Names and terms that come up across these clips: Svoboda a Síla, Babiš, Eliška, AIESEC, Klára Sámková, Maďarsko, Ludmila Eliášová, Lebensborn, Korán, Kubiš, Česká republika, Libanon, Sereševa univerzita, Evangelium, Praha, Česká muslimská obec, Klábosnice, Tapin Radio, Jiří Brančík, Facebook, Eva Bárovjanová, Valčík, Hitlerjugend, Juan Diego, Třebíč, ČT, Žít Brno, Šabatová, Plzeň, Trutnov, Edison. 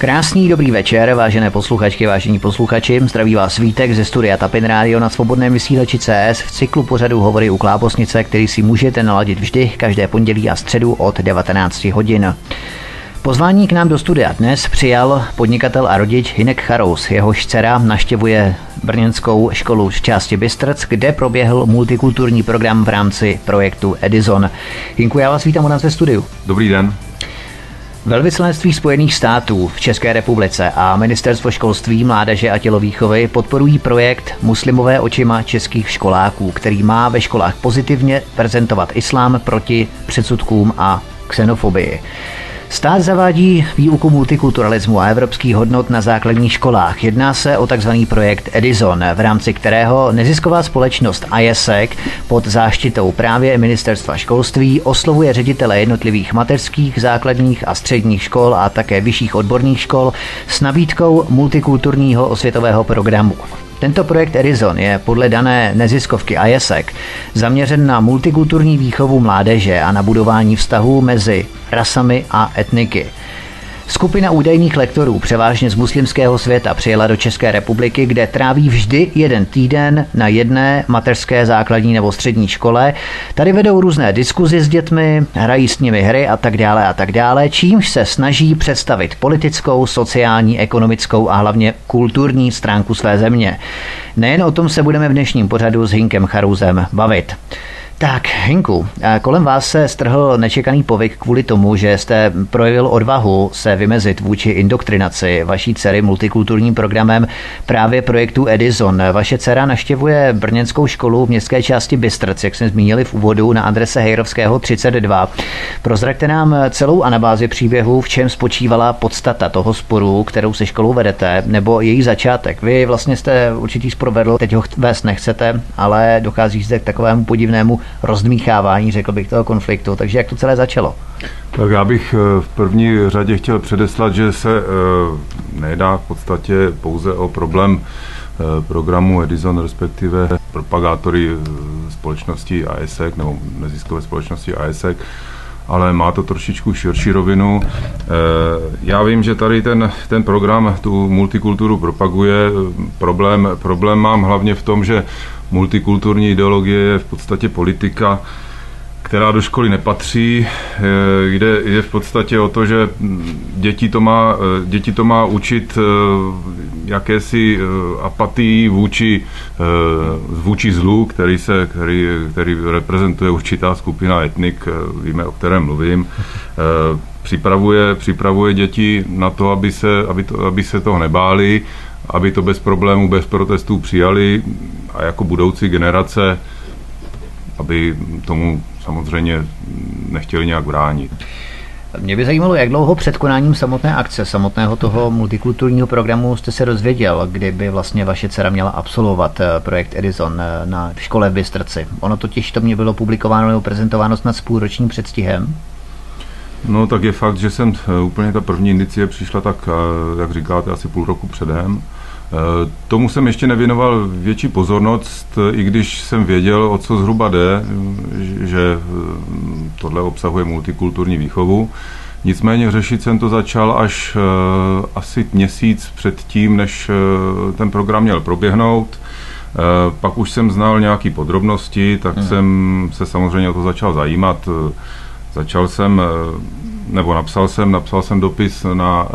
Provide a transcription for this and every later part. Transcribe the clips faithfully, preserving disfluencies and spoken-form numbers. Krásný dobrý večer, vážené posluchačky, vážení posluchači. Zdraví vás Svítek ze studia Tapin Radio na Svobodném vysílači C S v cyklu pořadu Hovory u Klábosnice, který si můžete naladit vždy každé pondělí a středu od devatenácti hodin. Pozvání k nám do studia dnes přijal podnikatel a rodič Hynek Charous. Jehož dcera navštěvuje brněnskou školu v části Bystrc, kde proběhl multikulturní program v rámci projektu Edison. Hynku, já vás vítám u nás ve studiu. Dobrý den. Velvyslanectví Spojených států v České republice a Ministerstvo školství, mládeže a tělovýchovy podporují projekt Muslimové očima českých školáků, který má ve školách pozitivně prezentovat islám proti předsudkům a xenofobii. Stát zavádí výuku multikulturalismu a evropských hodnot na základních školách. Jedná se o tzv. Projekt Edison, v rámci kterého nezisková společnost AIESEC pod záštitou právě Ministerstva školství oslovuje ředitele jednotlivých mateřských, základních a středních škol a také vyšších odborných škol s nabídkou multikulturního osvětového programu. Tento projekt Edison je podle dané neziskovky AIESEC zaměřen na multikulturní výchovu mládeže a na budování vztahů mezi rasami a etniky. Skupina údajných lektorů, převážně z muslimského světa, přijela do České republiky, kde tráví vždy jeden týden na jedné mateřské, základní nebo střední škole. Tady vedou různé diskuzi s dětmi, hrají s nimi hry a tak dále a tak dále, čímž se snaží představit politickou, sociální, ekonomickou a hlavně kulturní stránku své země. Nejen o tom se budeme v dnešním pořadu s Hynkem Charousem bavit. Tak, Hynku, kolem vás se strhl nečekaný povyk kvůli tomu, že jste projevil odvahu se vymezit vůči indoktrinaci vaší dcery multikulturním programem právě projektu Edison. Vaše dcera navštěvuje brněnskou školu v městské části Bystrc, jak jsme zmínili v úvodu, na adrese Heyrovského třicet dva. Prozraďte nám celou anabázi příběhu, v čem spočívala podstata toho sporu, kterou se školou vedete, nebo její začátek. Vy vlastně jste určitý spor vedl, teď ho vést nechcete, ale dochází zde k takovému podivnému rozdmíchávání, řekl bych, toho konfliktu. Takže jak to celé začalo? Tak já bych v první řadě chtěl předeslat, že se nejedná v podstatě pouze o problém programu Edison, respektive propagátory společnosti AIESEC nebo neziskové společnosti AIESEC, ale má to trošičku širší rovinu. Já vím, že tady ten, ten program tu multikulturu propaguje. Problém, problém mám hlavně v tom, že multikulturní ideologie je v podstatě politika, která do školy nepatří, kde je v podstatě o to, že děti to má, děti to má učit jakési apatii vůči, vůči zlu, který, se, který, který reprezentuje určitá skupina etnik, víme, o kterém mluvím. Připravuje, připravuje děti na to, aby se, aby to, aby se toho nebáli, aby to bez problémů, bez protestů přijali a jako budoucí generace, aby tomu samozřejmě nechtěli nějak bránit. Mě by zajímalo, jak dlouho před konáním samotné akce, samotného toho multikulturního programu jste se dozvěděl, kdyby vlastně vaše dcera měla absolvovat projekt Edison na škole v Bystrci. Ono totiž to mě bylo publikováno nebo prezentováno snad s půlročním předstihem. No tak je fakt, že jsem úplně ta první indicie přišla tak, jak říkáte, asi půl roku předem. Tomu jsem ještě nevěnoval větší pozornost, i když jsem věděl, o co zhruba jde, že tohle obsahuje multikulturní výchovu. Nicméně řešit jsem to začal až asi měsíc před tím, než ten program měl proběhnout. Pak už jsem znal nějaké podrobnosti, tak hmm. jsem se samozřejmě o to začal zajímat. Začal jsem, nebo napsal jsem, napsal jsem dopis na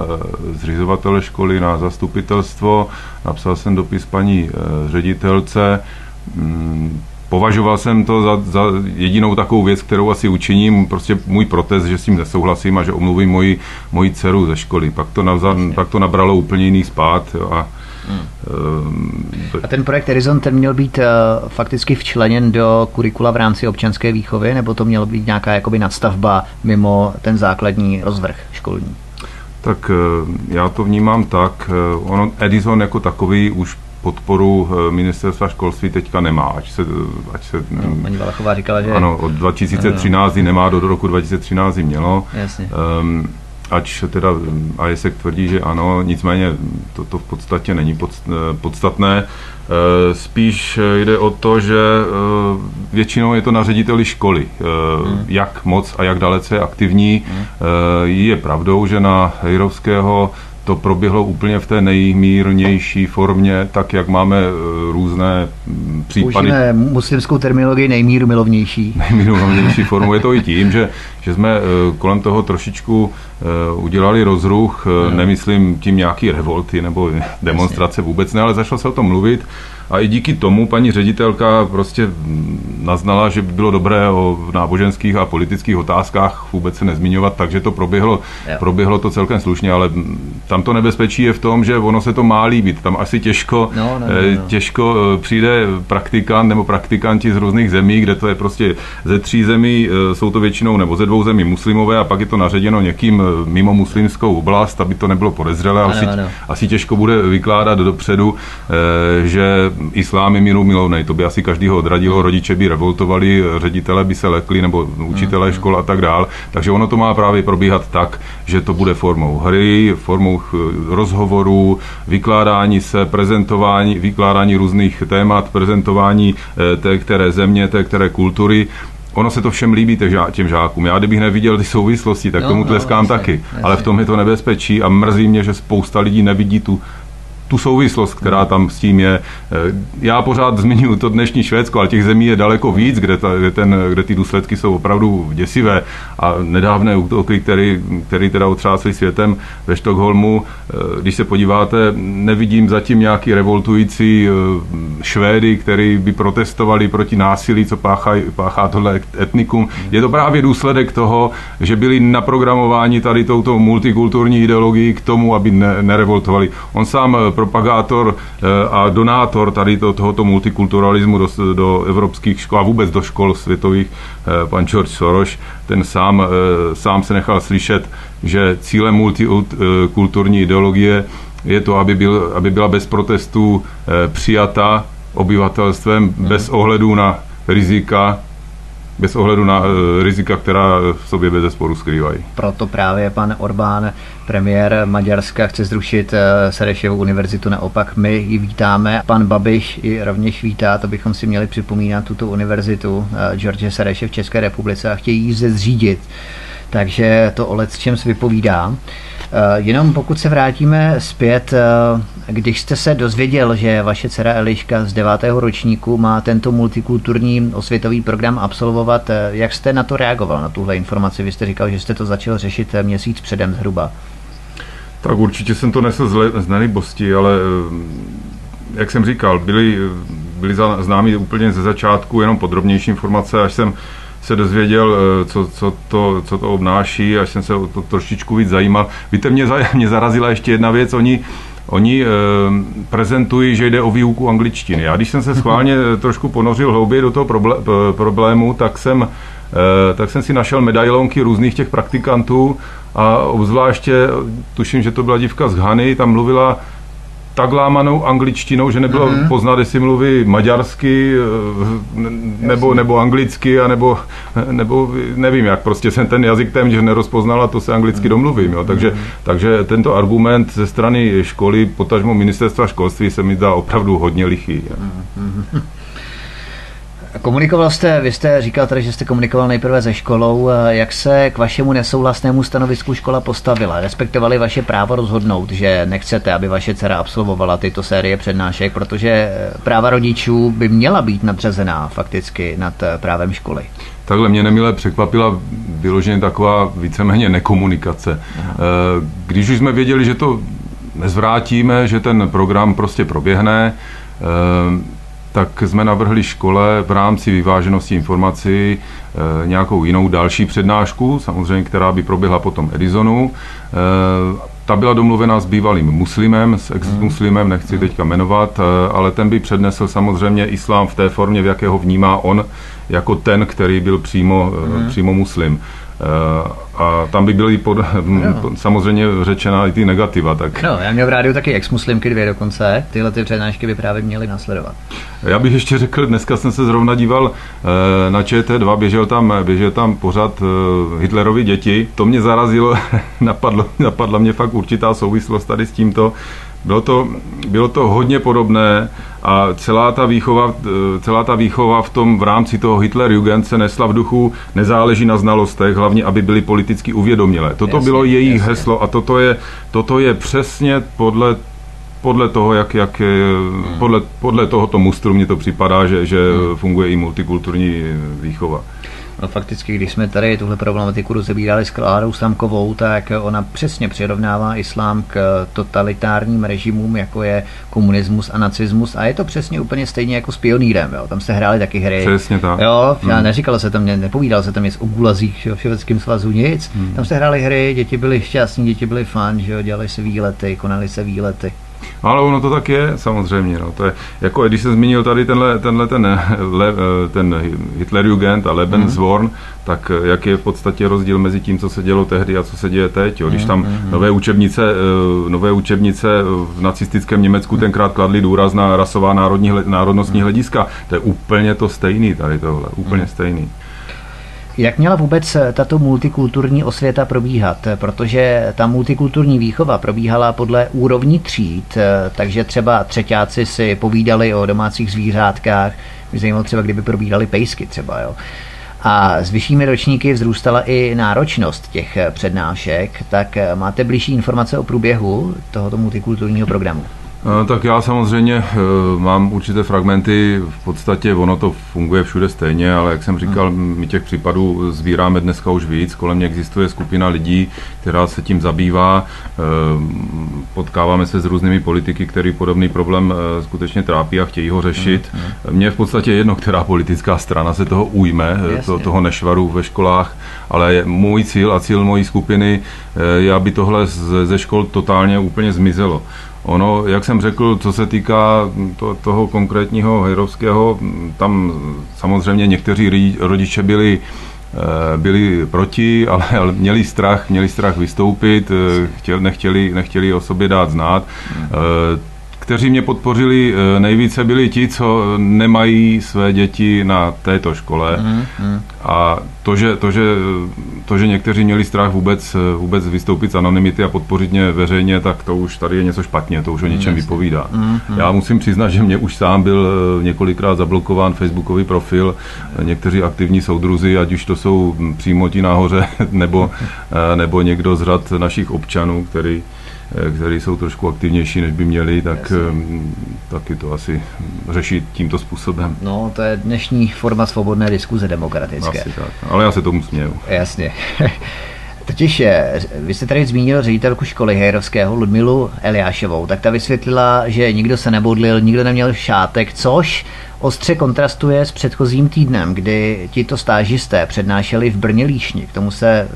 zřizovatele školy, na zastupitelstvo, napsal jsem dopis paní ředitelce. Považoval jsem to za, za jedinou takovou věc, kterou asi učiním, prostě můj protest, že s tím nesouhlasím a že omluvím moji, moji dceru ze školy. Pak to, navzal, pak to nabralo úplně jiný spád. Jo, a Hmm. A ten projekt Edison, ten měl být uh, fakticky včleněn do kurikula v rámci občanské výchovy, nebo to měla být nějaká jakoby nadstavba mimo ten základní rozvrh školní? Tak uh, já to vnímám tak, uh, ono, Edison jako takový už podporu ministerstva školství teďka nemá, ať se... Ať se no, paní Valachová říkala, že... Ano, od dva tisíce třináct ano. nemá, do roku dva tisíce třináct nemá. Jasně. Um, Ač teda AIESEC tvrdí, že ano, nicméně toto v podstatě není podstatné. Spíš jde o to, že většinou je to na řediteli školy, jak moc a jak dalece je aktivní. Je pravdou, že na Heyrovského to proběhlo úplně v té nejmírnější formě, tak jak máme různé případy. Použijeme muslimskou terminologii nejmírmilovnější. Nejmírmilovnější formu. Je to i tím, že, že jsme kolem toho trošičku udělali rozruch, no. Nemyslím tím nějaký revolty nebo demonstrace vůbec ne, ale začalo se o tom mluvit. A i díky tomu paní ředitelka prostě naznala, že by bylo dobré o náboženských a politických otázkách vůbec se nezmiňovat, takže to proběhlo, proběhlo to celkem slušně, ale tam to nebezpečí je v tom, že ono se to má líbit. Tam asi těžko, no, ne, ne, ne. těžko přijde praktikant nebo praktikanti z různých zemí, kde to je prostě ze tří zemí, jsou to většinou nebo ze dvou zemí muslimové a pak je to naředěno někým mimo muslimskou oblast, aby to nebylo podezřelé. Asi, ne, ne, ne. asi těžko bude vykládat dopředu, že islám je míru milovnej, to by asi každýho odradilo, rodiče by revoltovali, ředitele by se lekli, nebo učitelé škol a tak dál. Takže ono to má právě probíhat tak, že to bude formou hry, formou rozhovorů, vykládání se, prezentování, vykládání různých témat, prezentování té které země, té které kultury. Ono se to všem líbí těm žákům. Já kdybych neviděl ty souvislosti, tak no, tomu tleskám no, taky. Jasný. Ale v tom je to nebezpečí a mrzí mě, že spousta lidí nevidí tu tu souvislost, která tam s tím je. Já pořád zmiňuji to dnešní Švédsko, ale těch zemí je daleko víc, kde, ta, kde, ten, kde ty důsledky jsou opravdu děsivé. A nedávné útoky, který, který teda otřásly světem ve Stockholmu, když se podíváte, nevidím zatím nějaký revoltující Švédy, který by protestovali proti násilí, co páchá, páchá tohle etnikum. Je to právě důsledek toho, že byli naprogramováni tady touto multikulturní ideologií k tomu, aby ne, nerevoltovali. On sám propagátor a donátor tady to, tohoto multikulturalismu do, do evropských škol a vůbec do škol světových, pan George Soros, ten sám, sám se nechal slyšet, že cílem multikulturní ideologie je to, aby, byl, aby byla bez protestů přijata obyvatelstvem bez ohledu na rizika, bez ohledu na rizika, která v sobě bezesporu skrývají. Proto právě pan Orbán, premiér Maďarska, chce zrušit Sereševu univerzitu. Naopak my ji vítáme. Pan Babiš ji rovněž vítá, to bychom si měli připomínat, tuto univerzitu George Soros v České republice, a chtějí ji zřídit. Takže to o lecčems vypovídá. Jenom pokud se vrátíme zpět, když jste se dozvěděl, že vaše dcera Eliška z devátého ročníku má tento multikulturní osvětový program absolvovat, jak jste na to reagoval, na tuhle informaci? Vy jste říkal, že jste to začal řešit měsíc předem zhruba. Tak určitě jsem to nesl z nelibosti, ale jak jsem říkal, byly, byly známy úplně ze začátku jenom podrobnější informace, až jsem se dozvěděl, co, co, to, co to obnáší, až jsem se o to trošičku víc zajímal. Víte, mě, za, mě zarazila ještě jedna věc, oni, oni e, prezentují, že jde o výuku angličtiny. Já když jsem se schválně trošku ponořil hlouběji do toho problému, tak jsem, e, tak jsem si našel medailonky různých těch praktikantů a obzvláště, tuším, že to byla dívka z Ghany, tam mluvila tak lámanou angličtinou, že nebylo uh-huh. poznat, jestli mluví maďarsky nebo, nebo anglicky, a nebo, nebo nevím jak, prostě jsem ten jazyk téměř nerozpoznal a to se anglicky uh-huh. domluvím. Jo. Takže, uh-huh. takže tento argument ze strany školy, potažmo ministerstva školství, se mi zdá opravdu hodně lichý. Uh-huh. Komunikoval jste, vy jste říkal tady, že jste komunikoval nejprve se školou, jak se k vašemu nesouhlasnému stanovisku škola postavila? Respektovali vaše právo rozhodnout, že nechcete, aby vaše dcera absolvovala tyto série přednášek, protože práva rodičů by měla být nadřazená fakticky nad právem školy? Takhle mě nemile překvapila vyloženě taková víceméně nekomunikace. Aha. Když už jsme věděli, že to nezvrátíme, že ten program prostě proběhne, tak jsme navrhli škole v rámci vyváženosti informací e, nějakou jinou další přednášku, samozřejmě, která by proběhla potom Edisonu. E, ta byla domluvena s bývalým muslimem, s ex-muslimem, nechci teďka jmenovat, e, ale ten by přednesl samozřejmě islám v té formě, v jaké ho vnímá on, jako ten, který byl přímo, e, přímo muslim. A tam by byly pod, no. samozřejmě řečena i ty negativa. Tak. No, já měl v rádiu taky ex-muslimky dvě dokonce, tyhle ty přednášky by právě měly následovat. Já bych ještě řekl, dneska jsem se zrovna díval na ČT dva, běžel tam, běžel tam pořád Hitlerovi děti, to mě zarazilo, napadlo, napadla mě fakt určitá souvislost tady s tímto, Bylo to, bylo to hodně podobné a celá ta výchova, celá ta výchova v tom v rámci toho Hitlerjugend se nesla v duchu nezáleží na znalostech, hlavně aby byly politicky uvědomělé. Toto jasně, bylo jejich jasně. heslo a toto je, toto je přesně podle podle toho, jak, jak hmm. podle, podle tohoto mustru mně to připadá, že, že hmm. funguje i multikulturní výchova. No fakticky, když jsme tady tuhle problematiku rozebírali s Klárou Sámkovou, tak ona přesně přirovnává islám k totalitárním režimům, jako je komunismus a nacismus, a je to přesně úplně stejně jako s Pionýrem, jo. Tam se hrály taky hry. Přesně tak. Jo, já hmm. neříkalo se tam, nepovídal se tam nic o gulazích, jo, v Sovětském svazu nic. Hmm. Tam se hrály hry, děti byly šťastní, děti byly fajn, že jo, dělali se výlety, konaly se výlety. Ale ono to tak je, samozřejmě. No. To je, jako, když jsem zmínil tady tenhle, tenhle ten, le, ten Hitlerjugend a Lebensborn, mm. tak jak je v podstatě rozdíl mezi tím, co se dělo tehdy a co se děje teď. Jo. Když tam nové učebnice, nové učebnice v nacistickém Německu tenkrát kladly důraz na rasová národní, národnostní hlediska, to je úplně to stejný tady tohle, úplně stejný. Jak měla vůbec tato multikulturní osvěta probíhat? Protože ta multikulturní výchova probíhala podle úrovní tříd, takže třeba třeťáci si povídali o domácích zvířátkách, mě zajímalo třeba, kdyby probíhaly pejsky třeba, jo. A s vyššími ročníky vzrůstala i náročnost těch přednášek, tak máte blížší informace o průběhu tohoto multikulturního programu? Tak já samozřejmě mám určité fragmenty, v podstatě ono to funguje všude stejně, ale jak jsem říkal, my těch případů sbíráme dneska už víc, kolem mě existuje skupina lidí, která se tím zabývá, potkáváme se s různými politiky, který podobný problém skutečně trápí a chtějí ho řešit. Mně v podstatě jedno, která politická strana se toho ujme, to, toho nešvaru ve školách, ale je můj cíl a cíl mojí skupiny je, aby tohle ze škol totálně úplně zmizelo. Ono, jak jsem řekl, co se týká to, toho konkrétního Heyrovského, tam samozřejmě někteří rodiče byli, byli proti, ale, ale měli strach, měli strach vystoupit, chtěl, nechtěli, nechtěli o sobě dát znát. Kteří mě podpořili nejvíce byli ti, co nemají své děti na této škole. A to, že, to, že, to, že někteří měli strach vůbec, vůbec vystoupit z anonymity a podpořit mě veřejně, tak to už tady je něco špatně, to už o něčem vypovídá. Já musím přiznat, že mě už sám byl několikrát zablokován facebookový profil, někteří aktivní soudruzi, ať už to jsou přímo ti nahoře, nebo, nebo někdo z řad našich občanů, který které jsou trošku aktivnější, než by měli, tak taky to asi řešit tímto způsobem. No, to je dnešní forma svobodné diskuze demokratické. Asi tak, ale já se tomu směju. Jasně. Totiž vy jste tady zmínil ředitelku školy Heyrovského Ludmilu Eliášovou, tak ta vysvětlila, že nikdo se nebodlil, nikdo neměl šátek, což ostře kontrastuje s předchozím týdnem, kdy tito stážisté přednášeli v Brně Líšni. K tomu se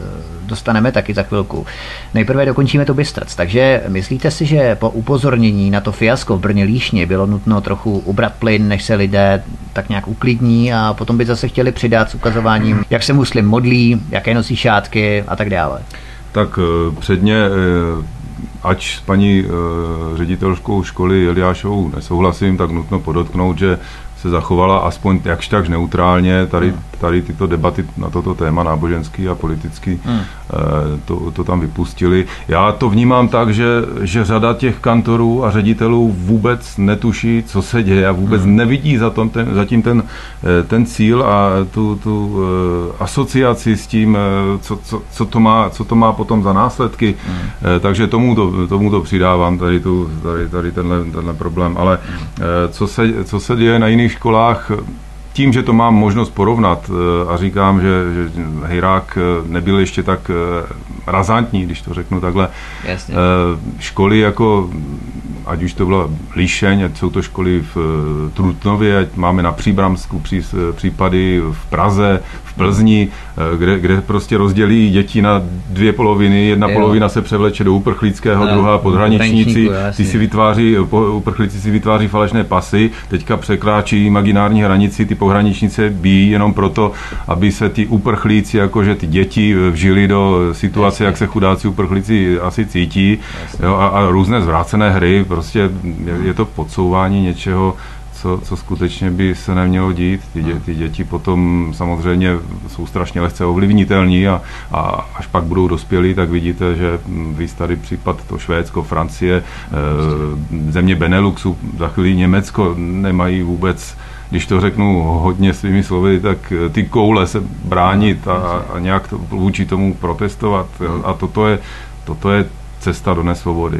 dostaneme taky za chvilku. Nejprve dokončíme to Bystrc. Takže myslíte si, že po upozornění na to fiasko v Brně Líšni bylo nutno trochu ubrat plyn, než se lidé tak nějak uklidní a potom by zase chtěli přidat s ukazováním, jak se muslim modlí, jaké nosí šátky a tak dále? Tak předně, ač s paní ředitelkou školy Eliášovou nesouhlasím, tak nutno podotknout, že se zachovala aspoň jakž takž neutrálně, tady, tady tyto debaty na toto téma náboženský a politický hmm. to, to tam vypustili. Já to vnímám tak, že, že řada těch kantorů a ředitelů vůbec netuší, co se děje a vůbec hmm. nevidí za tom ten, zatím ten, ten cíl a tu, tu asociaci s tím, co, co, co, to má, co to má potom za následky. Hmm. Takže tomu to, tomu to přidávám, tady, tu, tady, tady tenhle, tenhle problém. Ale co se, co se děje na jiných školách, tím, že to mám možnost porovnat a říkám, že, že Heyrák nebyl ještě tak razantní, když to řeknu takhle. Jasně. Školy jako, ať už to byla Líšeň, ať jsou to školy v Trutnově, ať máme na Příbramsku případy v Praze, v Plzni, kde, kde prostě rozdělí děti na dvě poloviny, jedna jo. polovina se převleče do uprchlíckého, no, druhá podhraničníci, ty si vytváří, uprchlíci si vytváří falešné pasy, teďka překráčí imaginární hranici, ty pohraničnice bíjí jenom proto, aby se ty uprchlíci, jakože ty děti vžili do situace, jak se chudáci uprchlíci asi cítí, jo, a, a různé zvrácené hry, prostě je, je to podsouvání něčeho, co, co skutečně by se nemělo dít. Ty, dě, ty děti potom samozřejmě jsou strašně lehce ovlivnitelní a, a až pak budou dospělí, tak vidíte, že víc tady případ to Švédsko, Francie, e, země Beneluxu, za chvíli Německo nemají vůbec, když to řeknu hodně svými slovy, tak ty koule se bránit a, a nějak to, vůči tomu protestovat. A toto je, toto je cesta do nesvobody.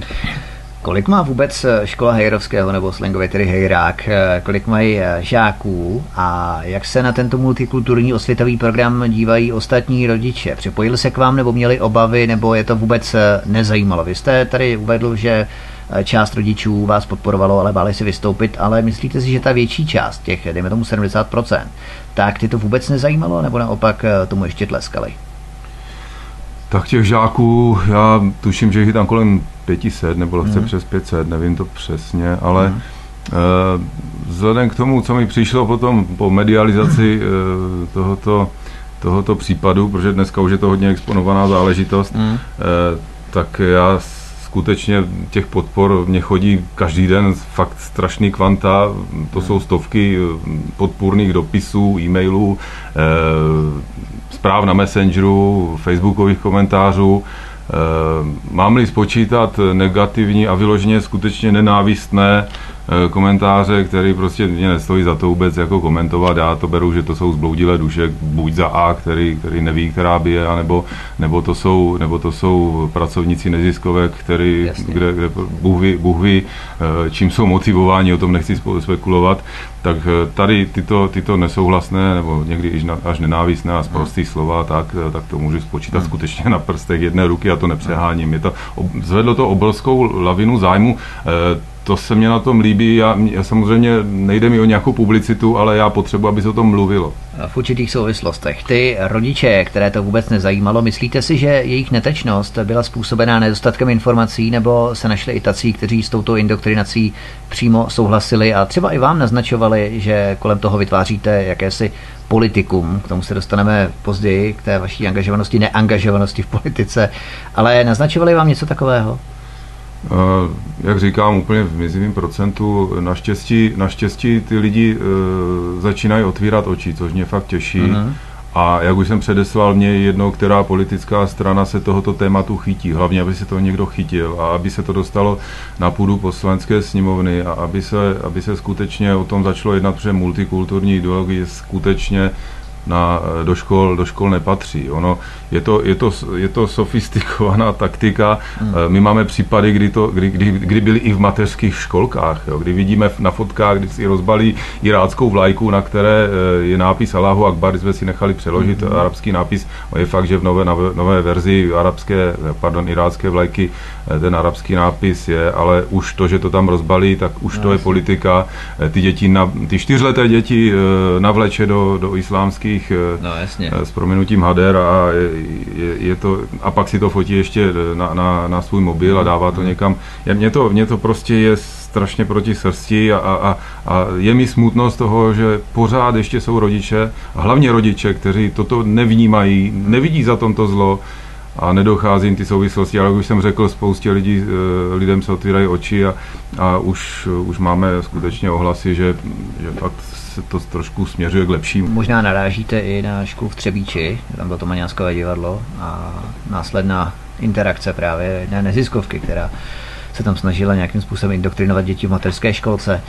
Kolik má vůbec škola Heyrovského, nebo slangově tedy Heyrák, kolik mají žáků a jak se na tento multikulturní osvětový program dívají ostatní rodiče? Připojili se k vám, nebo měli obavy, nebo je to vůbec nezajímalo? Vy jste tady uvedl, že část rodičů vás podporovalo, ale báli si vystoupit, ale myslíte si, že ta větší část, těch, dejme tomu sedmdesát procent, tak ty to vůbec nezajímalo, nebo naopak tomu ještě tleskali? Tak těch žáků, já tuším, že jich je tam kolem pět set nebo lehce mm. přes pět set, nevím to přesně, ale mm. eh, vzhledem k tomu, co mi přišlo potom po medializaci eh, tohoto, tohoto případu, protože dneska už je to hodně exponovaná záležitost, mm. eh, tak já skutečně těch podpor mě chodí každý den fakt strašný kvanta, to mm. jsou stovky podpůrných dopisů, e-mailů, eh, zpráv na Messengeru, facebookových komentářů. Mám-li spočítat negativní a vyloženě skutečně nenávistné komentáře, které prostě mě nestojí za to vůbec jako komentovat. Já to beru, že to jsou zbloudilé duše, buď za A, který, který neví, která bije, anebo, nebo, to jsou, nebo to jsou pracovníci neziskovek, který, kde, kde Bůh ví, Bůh ví, čím jsou motivováni, o tom nechci spekulovat. Tak tady tyto, tyto nesouhlasné, nebo někdy až nenávistné a sprostý hmm. slova, tak, tak to můžu spočítat hmm. skutečně na prstech jedné ruky, a to nepřeháním. Je to, zvedlo to obrovskou lavinu zájmu. To se mě na tom líbí, já, já samozřejmě nejde mi o nějakou publicitu, ale já potřebuji, aby se o tom mluvilo. V určitých souvislostech. Ty rodiče, které to vůbec nezajímalo, myslíte si, že jejich netečnost byla způsobená nedostatkem informací, nebo se našli i tací, kteří s touto indoktrinací přímo souhlasili a třeba i vám naznačovali, že kolem toho vytváříte jakési politikum, k tomu se dostaneme později, k té vaší angažovanosti, neangažovanosti v politice, ale naznačovali vám něco takového? Jak říkám, úplně v mizivým procentu. Naštěstí, naštěstí ty lidi e, začínají otvírat oči, což mě fakt těší. Uh-huh. A jak už jsem předeslal, mě jedno, která politická strana se tohoto tématu chytí. Hlavně, aby se to někdo chytil a aby se to dostalo na půdu poslanecké sněmovny a aby se, aby se skutečně o tom začalo jednat, protože multikulturní ideologie skutečně Na, do, škol, do škol nepatří. Ono, je, to, je, to, je to sofistikovaná taktika. Hmm. My máme případy, kdy, to, kdy, kdy, kdy byli i v mateřských školkách, jo, kdy vidíme na fotkách, kdy si rozbalí iráckou vlajku, na které je nápis Allahu Akbar, jsme si nechali přeložit hmm. arabský nápis. Je fakt, že v nové, nové verzi arabské, pardon, irácké vlajky ten arabský nápis je, ale už to, že to tam rozbalí, tak už no, to je politika. Ty, děti na, ty čtyřleté děti navleče do, do islámských No, s prominutím hader a, je, je to, a pak si to fotí ještě na, na, na svůj mobil a dává to někam. Mně to, mně to prostě je strašně proti srsti a, a, a je mi smutno z toho, že pořád ještě jsou rodiče, hlavně rodiče, kteří toto nevnímají, nevidí za tomto zlo a nedocházím ty souvislosti, ale jak už jsem řekl, spoustě lidí, lidem se otvírají oči a, a už, už máme skutečně ohlasy, že, že fakt se to trošku směřuje k lepšímu. Možná narážíte i na školu v Třebíči, tam bylo to maňáckové divadlo a následná interakce právě jedné neziskovky, která se tam snažila nějakým způsobem indoktrinovat děti v mateřské školce.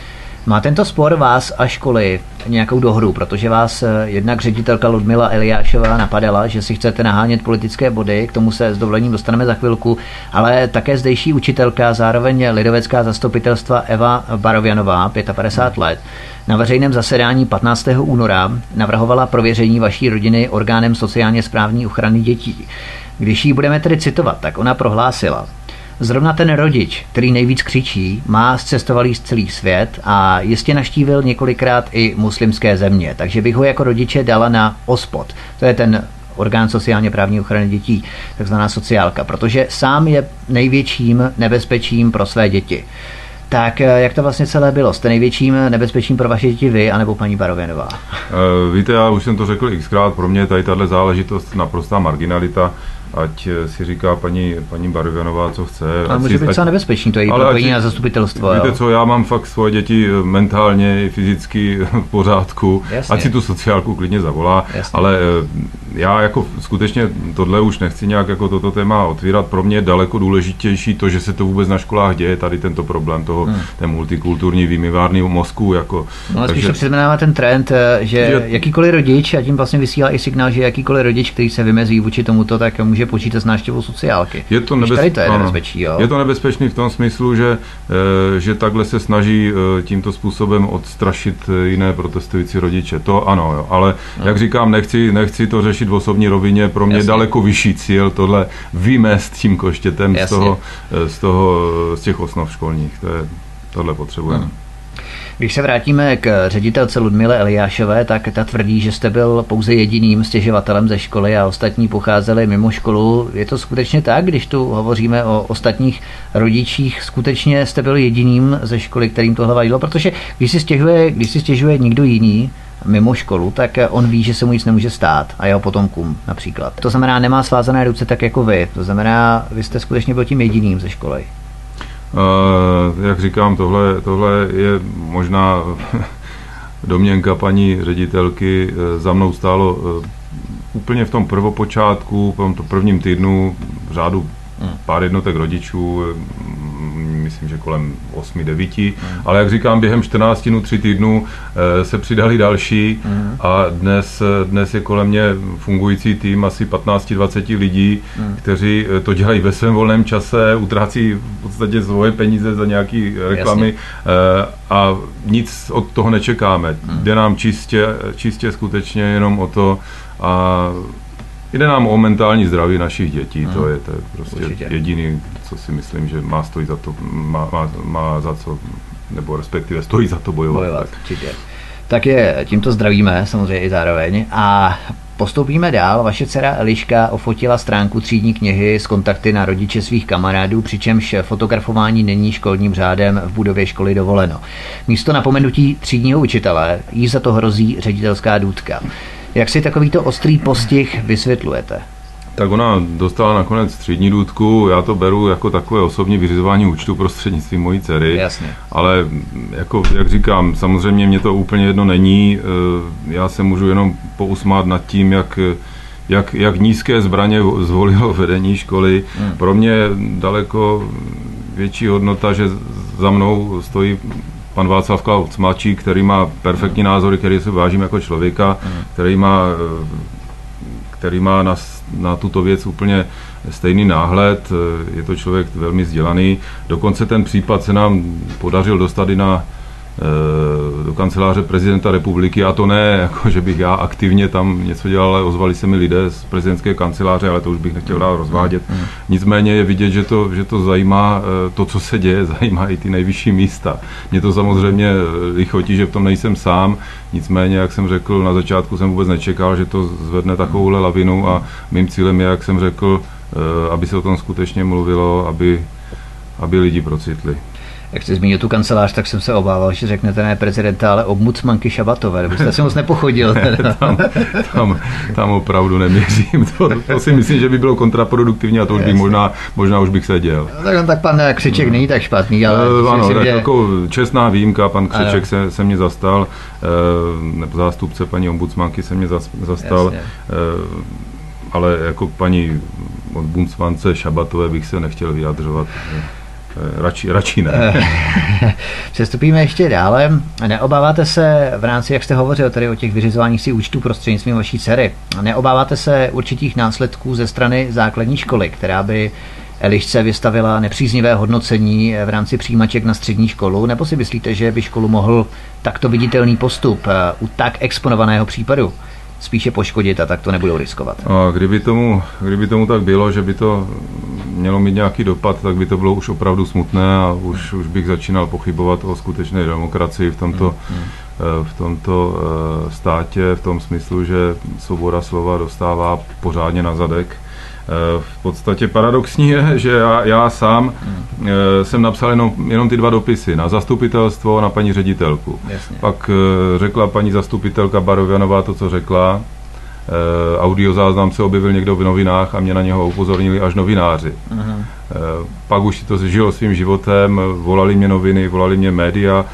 Má tento spor vás a školy nějakou dohru, protože vás jednak ředitelka Ludmila Eliášová napadala, že si chcete nahánět politické body, k tomu se s dovolením dostaneme za chvilku, ale také zdejší učitelka, zároveň lidovecká zastupitelstva Eva Bárovjanová, padesát pět let, na veřejném zasedání patnáctého února navrhovala prověření vaší rodiny orgánem sociálně správní ochrany dětí. Když ji budeme tedy citovat, tak ona prohlásila: zrovna ten rodič, který nejvíc křičí, má zcestovalý celý svět a jistě navštívil několikrát i muslimské země, takže bych ho jako rodiče dala na OSPOD. To je ten orgán sociálně právní ochrany dětí, takzvaná sociálka, protože sám je největším nebezpečím pro své děti. Tak jak to vlastně celé bylo? Jste největším nebezpečím pro vaše děti vy, anebo paní Bárovjanová? Víte, já už jsem to řekl xkrát, pro mě je tady tato záležitost naprostá marginalita. ať si říká paní, paní Bárovjanová, co chce. Ale může si, být docela nebezpečný, to je propojení na zastupitelstvo. Víte co, já mám fakt svoje děti mentálně i fyzicky v pořádku, jasně. Ať si tu sociálku klidně zavolá, jasně. Ale já jako skutečně tohle už nechci nějak jako toto téma otvírat, pro mě je daleko důležitější to, že se to vůbec na školách děje, tady tento problém toho, hmm. ten multikulturní výmivárný mozku, jako. No ale takže, spíš to přiznamenává ten trend, že, že jakýkoliv rodič, a tím vlastně vysílá i signál, že jakýkoliv rodič, který se vymezí vůči tomuto, tak může počítat s návštěvou sociálky. Je to, nebez... tady to je, nebezpečí, jo? Je to nebezpečný v tom smyslu, že, že takhle se snaží tímto způsobem odstrašit jiné protestující rodiče. To ano, jo. Ale no. Jak říkám, nechci, nechci to řešit v osobní rovině, pro mě jasně. daleko vyšší cíl tohle vymést tím koštětem z toho, z toho, z těch osnov školních. To je, tohle potřebujeme. Hmm. Když se vrátíme k ředitelce Ludmile Eliášové, tak ta tvrdí, že jste byl pouze jediným stěžovatelem ze školy a ostatní pocházeli mimo školu. Je to skutečně tak, když tu hovoříme o ostatních rodičích, skutečně jste byl jediným ze školy, kterým tohle vadilo? Protože když si stěžuje, když si stěžuje někdo jiný mimo školu, tak on ví, že se mu nic nemůže stát a jeho potomkům například. To znamená, nemá svázané ruce tak jako vy. To znamená, vy jste skutečně byl tím jediným ze školy. Uh, jak říkám, tohle, tohle je možná domněnka paní ředitelky. Za mnou stálo uh, úplně v tom prvopočátku, v tom prvním týdnu v řádu pár jednotek rodičů, myslím, že kolem osmi devíti, mm. ale jak říkám, během čtrnácti dnů, tři týdnů se přidali další mm. a dnes, dnes je kolem mě fungující tým asi patnáct až dvacet lidí, mm. kteří to dělají ve svém volném čase, utrácí v podstatě svoje peníze za nějaké reklamy. Jasně. A nic od toho nečekáme. Mm. Jde nám čistě, čistě skutečně jenom o to a jde nám o mentální zdraví našich dětí, hmm. to je, to je prostě určitě jediný, co si myslím, že má stojí za to, má, má, má za co, nebo respektive stojí za to bojovat. Bojovat, tak. Určitě. Tak je, tímto zdravíme samozřejmě i zároveň a postoupíme dál. Vaše dcera Eliška ofotila stránku třídní knihy s kontakty na rodiče svých kamarádů, přičemž fotografování není školním řádem v budově školy dovoleno. Místo napomenutí třídního učitele jí za to hrozí ředitelská důtka. Jak si takovýto ostrý postih vysvětlujete? Tak ona dostala nakonec třídní důtku, já to beru jako takové osobní vyřizování účtu prostřednictvím mojí dcery. Jasně. Ale jako, jak říkám, samozřejmě mě to úplně jedno není, já se můžu jenom pousmát nad tím, jak, jak, jak nízké zbraně zvolilo vedení školy. Hmm. Pro mě daleko větší hodnota, že za mnou stojí pan Václav Klaus mladší, který má perfektní názory, který se vážím jako člověka, který má, který má na, na tuto věc úplně stejný náhled, je to člověk velmi vzdělaný. Dokonce ten případ se nám podařil dostat i na, do kanceláře prezidenta republiky, a to ne, jako, že bych já aktivně tam něco dělal, ale ozvali se mi lidé z prezidentské kanceláře, ale to už bych nechtěl dál rozvádět. Nicméně je vidět, že to, že to zajímá, to, co se děje, zajímá i ty nejvyšší místa. Mě to samozřejmě lichotí, že v tom nejsem sám, nicméně, jak jsem řekl, na začátku jsem vůbec nečekal, že to zvedne takovouhle lavinu a mým cílem je, jak jsem řekl, aby se o tom skutečně mluvilo, aby, aby lidi procitli. Jak jste zmínil tu kancelář, tak jsem se obával, že řeknete ne prezidenta, ale obmucmanky Šabatové, nebo jste si moc nepochodil. Ne, tam, tam, tam opravdu neměřím, to, to si myslím, že by bylo kontraproduktivní a to už bych možná, možná už bych seděl. No, tak, tak pan Křiček no. není tak špatný, ale... No, ano, myslím, tak že... jako čestná výjimka, pan Křiček se, se mě zastal, e, zástupce paní ombudsmanky se mě zas, zastal, e, ale jako paní ombudsmance Šabatové bych se nechtěl vyjadřovat. Radši, radši ne. Přestupíme ještě dále. Neobáváte se v rámci, jak jste hovořil tady o těch vyřizováních si účtů prostřednictvím vaší dcery, neobáváte se určitých následků ze strany základní školy, která by Elišce vystavila nepříznivé hodnocení v rámci přijímaček na střední školu, nebo si myslíte, že by školu mohl takto viditelný postup u tak exponovaného případu spíše poškodit a tak to nebudou riskovat? A kdyby tomu, kdyby tomu tak bylo, že by to mělo mít nějaký dopad, tak by to bylo už opravdu smutné a už, už bych začínal pochybovat o skutečné demokracii v tomto, v tomto státě, v tom smyslu, že svoboda slova dostává pořádně na zadek. V podstatě paradoxní je, že já, já sám hmm. jsem napsal jenom, jenom ty dva dopisy, na zastupitelstvo a na paní ředitelku. Jasně. Pak řekla paní zastupitelka Bárovjanová to, co řekla, audiozáznam se objevil někdo v novinách a mě na něho upozornili až novináři. Aha. Pak už to žilo svým životem, volali mě noviny, volali mě média,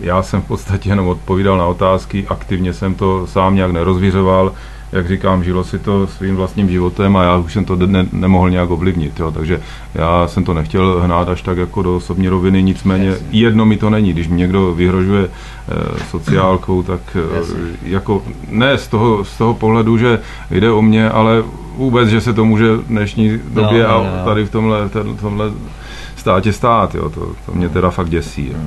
já jsem v podstatě jenom odpovídal na otázky, aktivně jsem to sám nějak nerozvířoval, jak říkám, žilo si to svým vlastním životem a já už jsem to ne- nemohl nějak ovlivnit, jo. Takže já jsem to nechtěl hnát až tak jako do osobní roviny, nicméně Jasně. jedno mi to není, když mi někdo vyhrožuje e, sociálkou, tak e, jako ne z toho, z toho pohledu, že jde o mě, ale vůbec, že se to může v dnešní době no, a tady v tomhle, ten, tomhle státě stát, jo. To, to mě teda fakt děsí. Jo.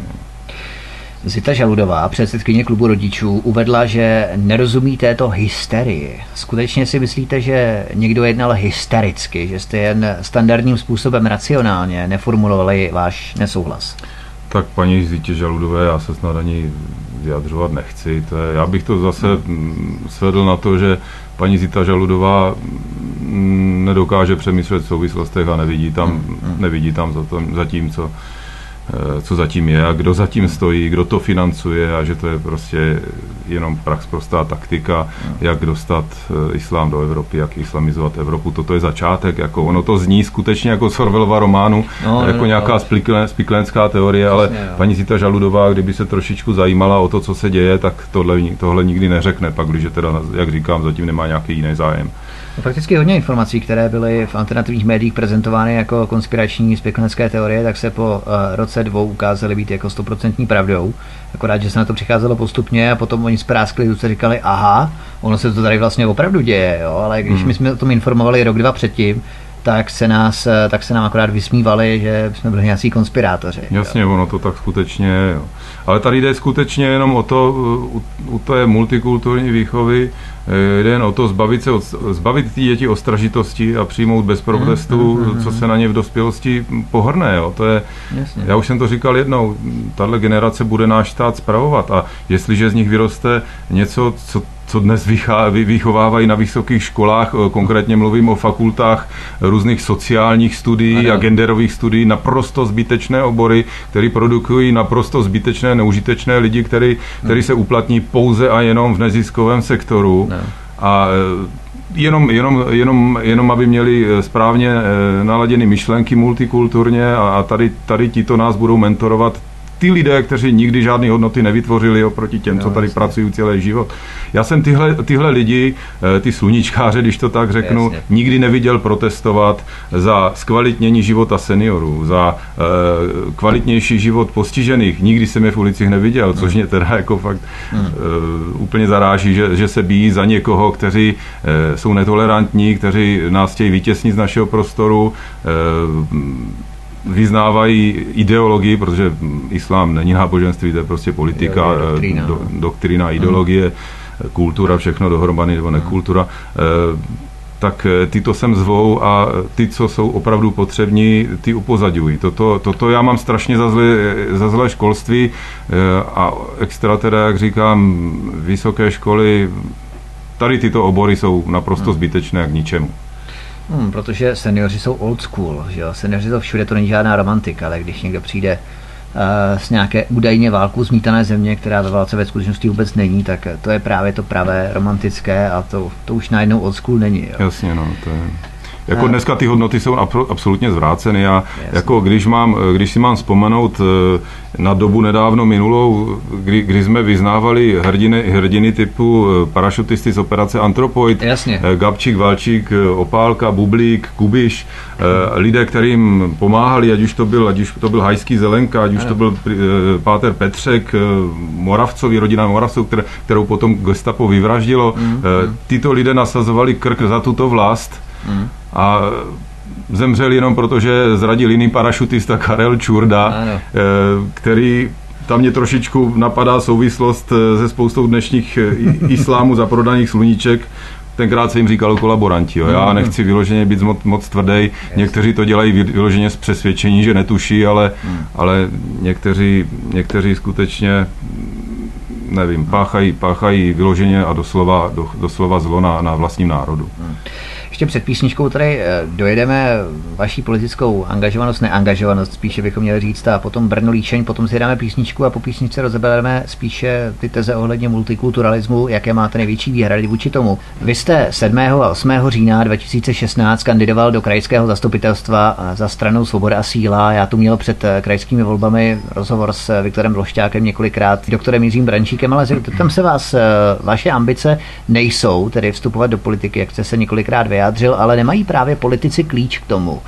Zita Žaludová, předsedkyně klubu rodičů, uvedla, že nerozumí této hysterii. Skutečně si myslíte, že někdo jednal hystericky, že jste jen standardním způsobem racionálně neformulovali váš nesouhlas? Tak paní Zitě Žaludové, já se snad ani vyjadřovat nechci. To je, já bych to zase svedl na to, že paní Zita Žaludová nedokáže přemýšlet v souvislostech a nevidí tam, nevidí tam zatím, co... co zatím je a kdo zatím stojí, kdo to financuje a že to je prostě jenom prachsprostá taktika, jak dostat islám do Evropy, jak islamizovat Evropu. Toto je začátek, jako ono to zní skutečně jako z Orwellova románu, no, jako no, nějaká no. spiklenská teorie, ale Jasně, paní Zita Žaludová, kdyby se trošičku zajímala o to, co se děje, tak tohle, tohle nikdy neřekne, pak když teda, jak říkám, zatím nemá nějaký jiný zájem. Fakticky hodně informací, které byly v alternativních médiích prezentovány jako konspirační spiklenské teorie, tak se po roce dvou ukázaly být jako stoprocentní pravdou. Akorát, že se na to přicházelo postupně a potom oni zpráskli ruce, říkali, aha, ono se to tady vlastně opravdu děje, jo? Ale když hmm. my jsme o tom informovali rok, dva předtím, tak se, nás, tak se nám akorát vysmívali, že jsme byli nějací konspirátoři. Jasně, jo. Ono to tak skutečně je. Ale tady jde skutečně jenom o to, u, u té multikulturní výchovy, jde jen o to zbavit, se, zbavit ty děti ostražitosti a přijmout bez protestu, mm, mm, mm, co se na ně v dospělosti pohrne. Jo. To je, jasně. Já už jsem to říkal jednou, tahle generace bude náš stát spravovat a jestliže z nich vyroste něco, co co dnes vychovávají na vysokých školách, konkrétně mluvím o fakultách různých sociálních studií a genderových studií, naprosto zbytečné obory, které produkují naprosto zbytečné, neužitečné lidi, který, který se uplatní pouze a jenom v neziskovém sektoru. Ne. A jenom, jenom, jenom, jenom aby měli správně naladěny myšlenky multikulturně a, a tady, tady tito nás budou mentorovat ty lidé, kteří nikdy žádné hodnoty nevytvořili oproti těm, co tady pracují celý život. Já jsem tyhle, tyhle lidi, ty sluníčkáře, když to tak řeknu, jasně. nikdy neviděl protestovat za zkvalitnění života seniorů, za e, kvalitnější život postižených. Nikdy jsem je v ulicích neviděl, což mě teda jako fakt e, úplně zaráží, že, že se bíjí za někoho, kteří e, jsou netolerantní, kteří nás chtějí vytěsnit z našeho prostoru, e, vyznávají ideologii, protože islám není náboženství, to je prostě politika, doktrína, do, doktrína ideologie, hmm. kultura, všechno dohromady, nebo nekultura. Tak ty to sem zvou a ty, co jsou opravdu potřební, ty upozaďují. Toto, toto já mám strašně za zlé, za zlé školství a extra teda, jak říkám, vysoké školy, tady tyto obory jsou naprosto zbytečné k ničemu. Hmm, protože seniori jsou old school, že jo? Seniori to všude, to není žádná romantika, ale když někdo přijde uh, s nějaké údajně válkou zmítané země, která ve válce ve skutečnosti vůbec není, tak to je právě to pravé romantické a to, to už najednou old school není. Jo? Jasně, no, to je... Jako dneska ty hodnoty jsou absolutně zvráceny. Já, jako když, mám, když si mám vzpomenout na dobu nedávno minulou, kdy, kdy jsme vyznávali hrdiny, hrdiny typu parašutisty z operace Antropoid, Jasně. Gabčík, Valčík, Opálka, Bublík, Kubiš, lidé, kterým pomáhali, ať už to byl, ať už to byl Hajský Zelenka, ať už ano. to byl Páter Petřek, Moravcovi, rodina Moravců, kterou potom gestapo vyvraždilo. Mm-hmm. Tyto lidé nasazovali krk za tuto vlast. Mm. A zemřel jenom proto, že zradil jiný parašutista Karel Čurda, ano. který tam mě trošičku napadá souvislost se spoustou dnešních islámu zaprodaných sluníček. Tenkrát se jim říkalo kolaboranti. Jo. Já nechci vyloženě být moc, moc tvrdý. Někteří to dělají vyloženě z přesvědčení, že netuší, ale, mm. ale někteří, někteří skutečně nevím, páchají, páchají vyloženě a doslova, do, doslova zlo na, na vlastním národu. Mm. Ještě před písničkou tady dojedeme vaší politickou angažovanost, neangažovanost, spíše bychom měli říct, a potom Brno Líčeň, potom si dáme písničku a po písničce rozebereme spíše ty teze ohledně multikulturalismu, jaké máte největší výhrady vůči tomu. Vy jste sedmého a osmého října dva tisíce šestnáct kandidoval do krajského zastupitelstva za stranou Svoboda a síla. Já tu měl před krajskými volbami rozhovor s Viktorem Blošťákem několikrát, doktorem Jiřím Brančíkem, ale tam se vás, vaše ambice nejsou tedy vstupovat do politiky, jak jste se několikrát vyjádřil, ale nemají právě politici klíč k tomu,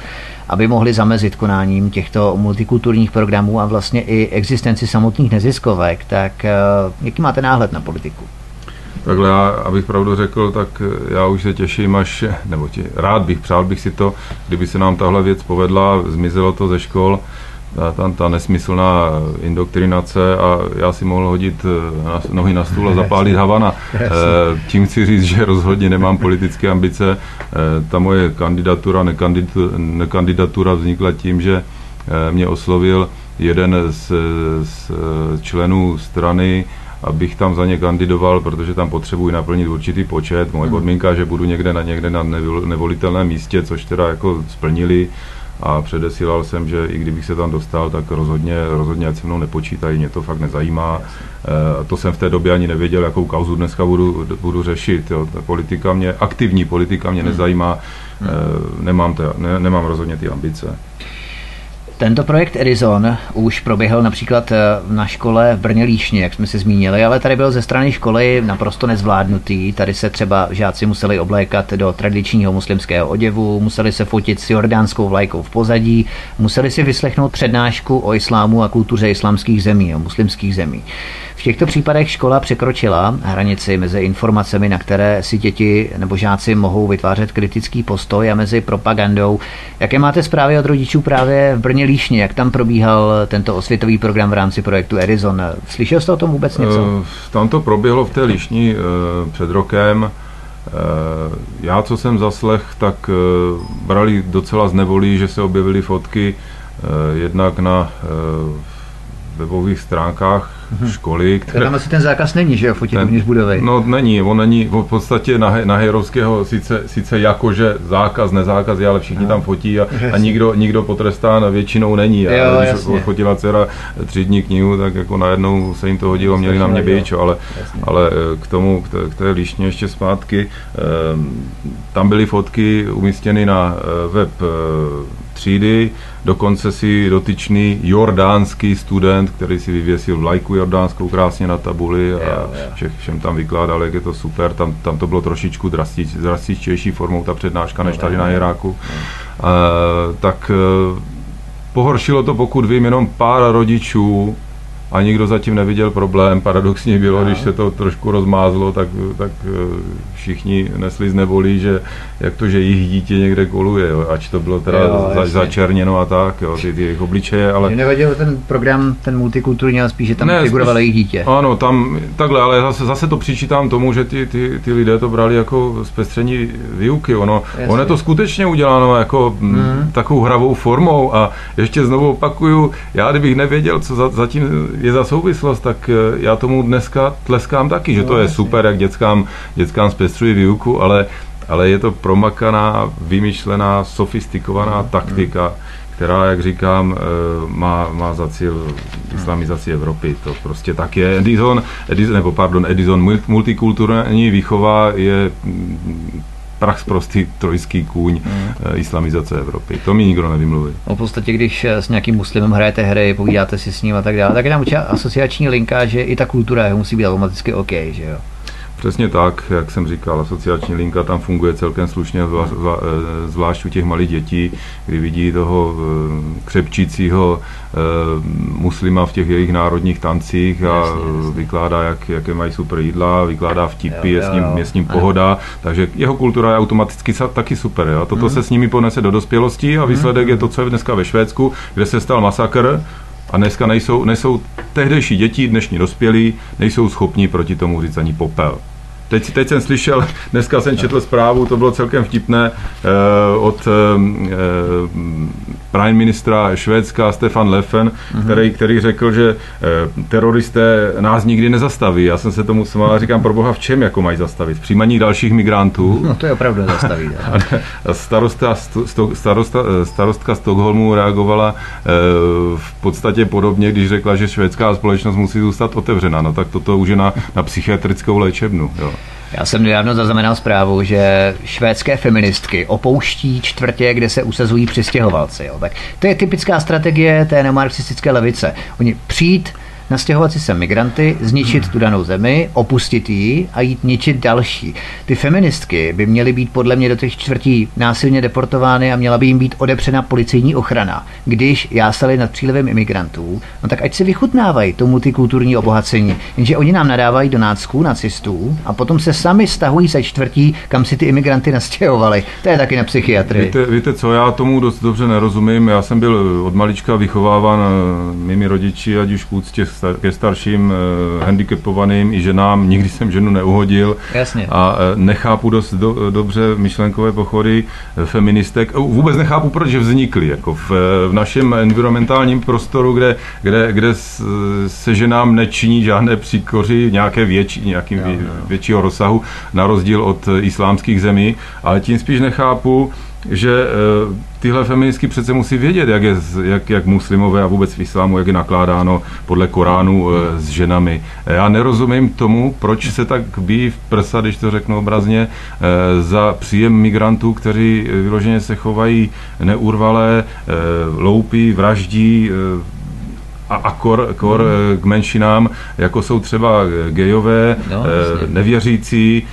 aby mohli zamezit konáním těchto multikulturních programů a vlastně i existenci samotných neziskovek? Tak jaký máte náhled na politiku? Takhle já, abych pravdu řekl, tak já už se těším, až, nebo tě, rád bych, přál bych si to, kdyby se nám tahle věc povedla, zmizelo to ze škol, tam ta nesmyslná indoktrinace, a já si mohl hodit nohy na stůl a zapálit havana. Tím chci říct, že rozhodně nemám politické ambice. Ta moje kandidatura, nekandidatura vznikla tím, že mě oslovil jeden z, z členů strany, abych tam za ně kandidoval, protože tam potřebuji naplnit určitý počet. Moje podmínka, že budu někde na někde na nevolitelném místě, což teda jako splnili, a předesílal jsem, že i kdybych se tam dostal, tak rozhodně, rozhodně ať se mnou nepočítají, mě to fakt nezajímá. E, to jsem v té době ani nevěděl, jakou kauzu dneska budu, budu řešit. Jo. Politika mě, aktivní politika mě nezajímá, e, nemám, te, ne, nemám rozhodně ty ambice. Tento projekt Edison už proběhl například na škole v Brně Líšně, jak jsme si zmínili, ale tady byl ze strany školy naprosto nezvládnutý. Tady se třeba žáci museli oblékat do tradičního muslimského oděvu, museli se fotit s jordánskou vlajkou v pozadí, museli si vyslechnout přednášku o islámu a kultuře islámských zemí, o muslimských zemí. V těchto případech škola překročila hranici mezi informacemi, na které si děti nebo žáci mohou vytvářet kritický postoj, a mezi propagandou. Jaké máte zprávy od rodičů právě v Brně Líšně, jak tam probíhal tento osvětový program v rámci projektu Edison? Slyšel jste o tom vůbec něco? Tam to proběhlo v té Líšni před rokem. Já, co jsem zaslech, tak brali docela znevolí, že se objevily fotky jednak na webových stránkách školy. Které... Tam asi ten zákaz není, že jo, fotit uvnitř budovy? No není, on není, v podstatě na, na Heyrovského sice, sice jakože zákaz, nezákaz, ale všichni no. tam fotí a, a nikdo, nikdo potrestán většinou není. Jo, a když fotila dcera tři dní knihu, tak jako najednou se jim to hodilo, měli na mě bějčo, ale, ale k tomu, k té, k té Líšně ještě zpátky, tam byly fotky umístěny na web třídy, dokonce si dotyčný jordánský student, který si vyvěsil vlajku jordánskou krásně na tabuli a jo, jo. všem tam vykládal, jak je to super, tam, tam to bylo trošičku drastič, drastičtější formou ta přednáška než tady na Heyráku, e, tak e, pohoršilo to, pokud vím, jenom pár rodičů a nikdo zatím neviděl problém. Paradoxně bylo, no. když se to trošku rozmázlo, tak, tak všichni nesli znevolí, že jak to, že jejich dítě někde koluje, jo, ač to bylo teda jo, za, začerněno a tak, jo, ty, ty jejich obličeje, ale... Mě nevadil ten program, ten multikulturní, ale spíš, že tam figurovalo jejich dítě. Ano, tam takhle, ale zase, zase to přičítám tomu, že ty, ty, ty lidé to brali jako zpestření výuky. Ono, ono je to skutečně uděláno jako mm. takovou hravou formou, a ještě znovu opakuju, já kdybych nevěděl, co za, zatím je za souvislost, tak já tomu dneska tleskám taky, že to je super, jak dětskám, dětskám zpestřují výuku, ale, ale je to promakaná, vymyšlená, sofistikovaná taktika, která, jak říkám, má, má za cíl islamizaci Evropy. To prostě tak je. Edison, Edison nebo pardon, Edison, multikulturní výchova je prach prostý trojský kůň hmm. islamizace Evropy. To mi nikdo nevymluví. No v podstatě, když s nějakým muslimem hrajete hry, povídáte si s ním a tak dále, tak je tam určitá asociační linka, že i ta kultura musí být automaticky OK, že jo? Přesně tak, jak jsem říkal, asociační linka tam funguje celkem slušně, zvlášť u těch malých dětí, kdy vidí toho křepčícího muslima v těch jejich národních tancích a jasně, jasně. vykládá, jak, jaké mají super jídla, vykládá vtipy, jo, jo, jo. Je, s ním, je s ním pohoda, takže jeho kultura je automaticky taky super. Jo? Toto hmm. se s nimi ponese do dospělosti a výsledek je to, co je dneska ve Švédsku, kde se stal masakr. A dneska nejsou, nejsou tehdejší děti, dnešní dospělí, nejsou schopni proti tomu říct ani popel. Teď, teď jsem slyšel, dneska jsem četl zprávu, to bylo celkem vtipné, od prime ministra Švédska Stefan Löfven, mm-hmm. který, který řekl, že teroristé nás nikdy nezastaví. Já jsem se tomu smál a říkám, pro boha, v čem jako mají zastavit? V přijímaní dalších migrantů? No to je opravdu zastaví. starosta, starosta, starostka Stockholmu reagovala v podstatě podobně, když řekla, že švédská společnost musí zůstat otevřená. No tak toto už je na, na psychiatrickou léčebnu. Jo. Já jsem nedávno zaznamenal zprávu, že švédské feministky opouští čtvrtě, kde se usazují přistěhovalci. Jo. Tak to je typická strategie té neomarxistické levice. Oni přijít, nastěhovat si sem migranty, zničit tu danou zemi, opustit ji a jít ničit další. Ty feministky by měly být podle mě do těch čtvrtí násilně deportovány a měla by jim být odepřena policejní ochrana. Když jásali nad přílivem imigrantů, no tak ať si vychutnávají to multikulturní obohacení. Jenže oni nám nadávají do nácků nacistů a potom se sami stahují ze čtvrtí, kam si ty imigranty nastěhovali. To je taky na psychiatrii. Víte, víte co, já tomu dost dobře nerozumím. Já jsem byl od malička vychováván mými rodiči, ať už úctě ke starším, handicapovaným i ženám, nikdy jsem ženu neuhodil. Jasně. A nechápu dost do, dobře myšlenkové pochody feministek. Vůbec nechápu, proč vznikly. Jako v, v našem environmentálním prostoru, kde, kde, kde se ženám nečiní žádné příkoři nějaké větší, nějakým vě, většího rozsahu, na rozdíl od islámských zemí, ale tím spíš nechápu, že tyhle feministky přece musí vědět, jak, je, jak, jak muslimové a vůbec v islámu, jak je nakládáno podle Koránu s ženami. Já nerozumím tomu, proč se tak bíjí v prsa, když to řeknu obrazně, za příjem migrantů, kteří vyloženě se chovají neurvalé, loupí, vraždí, a, a kor, kor hmm. k menšinám, jako jsou třeba gejové, no, e, nevěřící,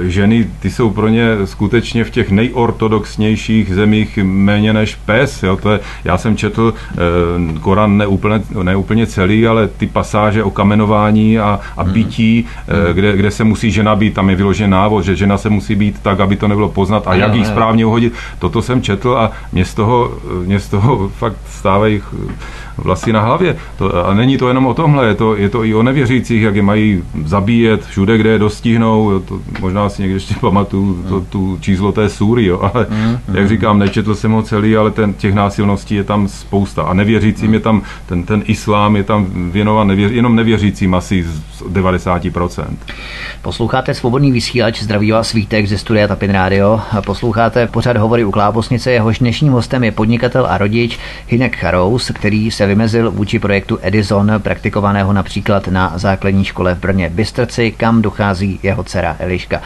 e, ženy, ty jsou pro ně skutečně v těch nejortodoxnějších zemích méně než pes. Jo? To je, já jsem četl e, Korán neúplně, neúplně celý, ale ty pasáže o kamenování a, a bytí, hmm. e, kde, kde se musí žena být, tam je vyložen návod, že žena se musí být tak, aby to nebylo poznat a no, jak jí správně uhodit. Toto jsem četl a mě z toho, mě z toho fakt stávají vlasy na hlavě. To, a není to jenom o tomhle, je to, je to i o nevěřících, jak je mají zabíjet všude, kde je dostihnou. To, možná si někde ještě pamatuju to, tu číslo té súry, jo, ale mm, jak mm. říkám, nečetl jsem ho celý, ale ten, těch násilností je tam spousta. A nevěřícím mm. je tam, ten, ten islám je tam věnovan nevěř, jenom nevěřícím asi z devadesát procent. Posloucháte Svobodný vysílač, zdraví vás Vítek ze studia Tapin Radio. Posloucháte pořad Hovory u Klábosnice, jehož dnešním hostem je podnikatel a rodič Hynek Charous, který se vymezil vůči projektu Edison, praktikovaného například na základní škole v Brně Bystrci, kam dochází jeho dcera Eliška.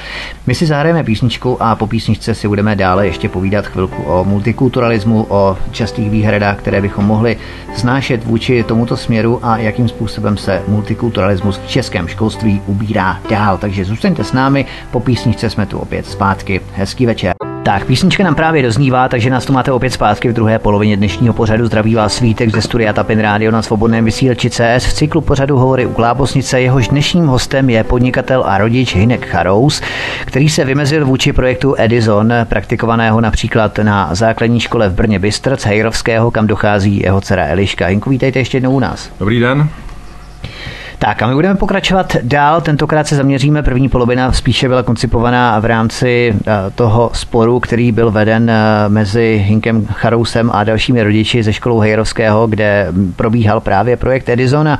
My si zahrajeme písničku a po písničce si budeme dále ještě povídat chvilku o multikulturalismu, o častých výhradách, které bychom mohli znášet vůči tomuto směru a jakým způsobem se multikulturalismus v českém školství ubírá dál. Takže zůstaňte s námi, po písničce jsme tu opět zpátky. Hezký večer. Tak, písnička nám právě doznívá, takže nás tu máte opět zpátky v druhé polovině dnešního pořadu. Zdraví vás Vítek ze studia Tapin Radio na Svobodném vysílači C S v cyklu pořadu Hovory u Klábosnice. Jehož dnešním hostem je podnikatel a rodič Hynek Charous, který se vymezil vůči projektu Edison, praktikovaného například na základní škole v Brně Bystrc Heyrovského, kam dochází jeho dcera Eliška. Hynku, vítejte ještě jednou u nás. Dobrý den. Tak a my budeme pokračovat dál, tentokrát se zaměříme, první polovina spíše byla koncipovaná v rámci toho sporu, který byl veden mezi Hynkem Charousem a dalšími rodiči ze školou Heyrovského, kde probíhal právě projekt Edison, a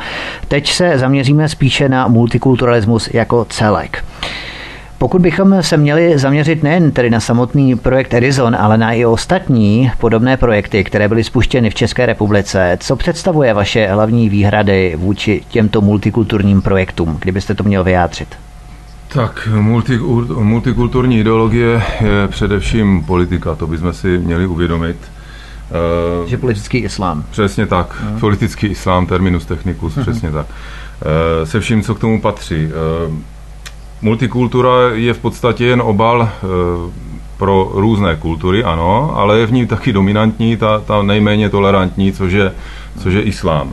teď se zaměříme spíše na multikulturalismus jako celek. Pokud bychom se měli zaměřit nejen tedy na samotný projekt Edison, ale na i ostatní podobné projekty, které byly spuštěny v České republice, co představuje vaše hlavní výhrady vůči těmto multikulturním projektům, kdybyste to měl vyjádřit? Tak multikulturní ideologie je především politika, to bychom si měli uvědomit. Že politický islám. Přesně tak, hmm. politický islám, terminus technicus, přesně tak. Se vším, co k tomu patří. Multikultura je v podstatě jen obal pro různé kultury, ano, ale je v ní taky dominantní, ta, ta nejméně tolerantní, což je, což je islám.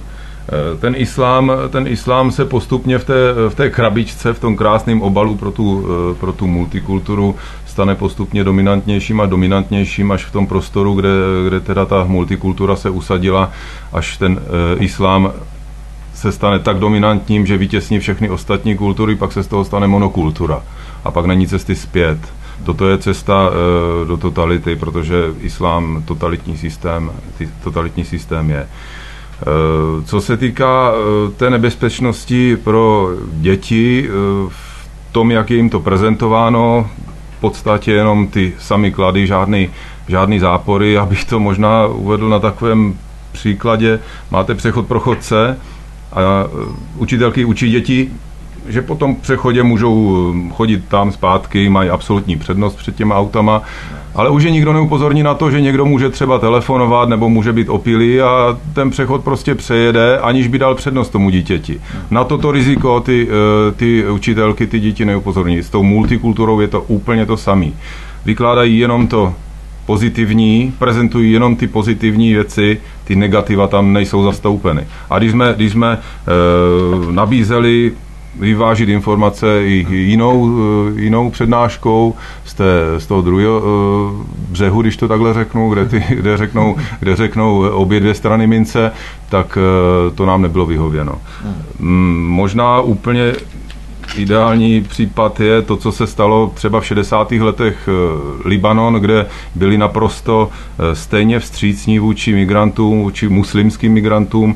Ten islám, ten islám se postupně v té, v té krabičce, v tom krásném obalu pro tu, pro tu multikulturu stane postupně dominantnějším a dominantnějším až v tom prostoru, kde, kde teda ta multikultura se usadila, až ten islám se stane tak dominantním, že vytěsní všechny ostatní kultury, pak se z toho stane monokultura. A pak není cesty zpět. Toto je cesta e, do totality, protože islám totalitní systém, totalitní systém je. E, co se týká e, té nebezpečnosti pro děti, e, v tom, jak je jim to prezentováno, v podstatě jenom ty samy klady, žádný, žádný zápory, abych to možná uvedl na takovém příkladě. Máte přechod pro chodce a učitelky učí děti, že po tom přechodě můžou chodit tam zpátky, mají absolutní přednost před těma autama, ale už je nikdo neupozorní na to, že někdo může třeba telefonovat nebo může být opilý a ten přechod prostě přejede, aniž by dal přednost tomu dítěti. Na toto riziko ty, ty učitelky, ty děti neupozorní. S tou multikulturou je to úplně to samé. Vykládají jenom to pozitivní, prezentují jenom ty pozitivní věci, ty negativa tam nejsou zastoupeny. A když jsme, když jsme e, nabízeli vyvážit informace i jinou, jinou přednáškou z, té, z toho druhého břehu, když to takhle řeknu, kde, ty, kde, řeknou, kde řeknou obě dvě strany mince, tak to nám nebylo vyhověno. Možná úplně ideální případ je to, co se stalo třeba v šedesátých letech Libanon, kde byli naprosto stejně vstřícní vůči migrantům, vůči muslimským migrantům.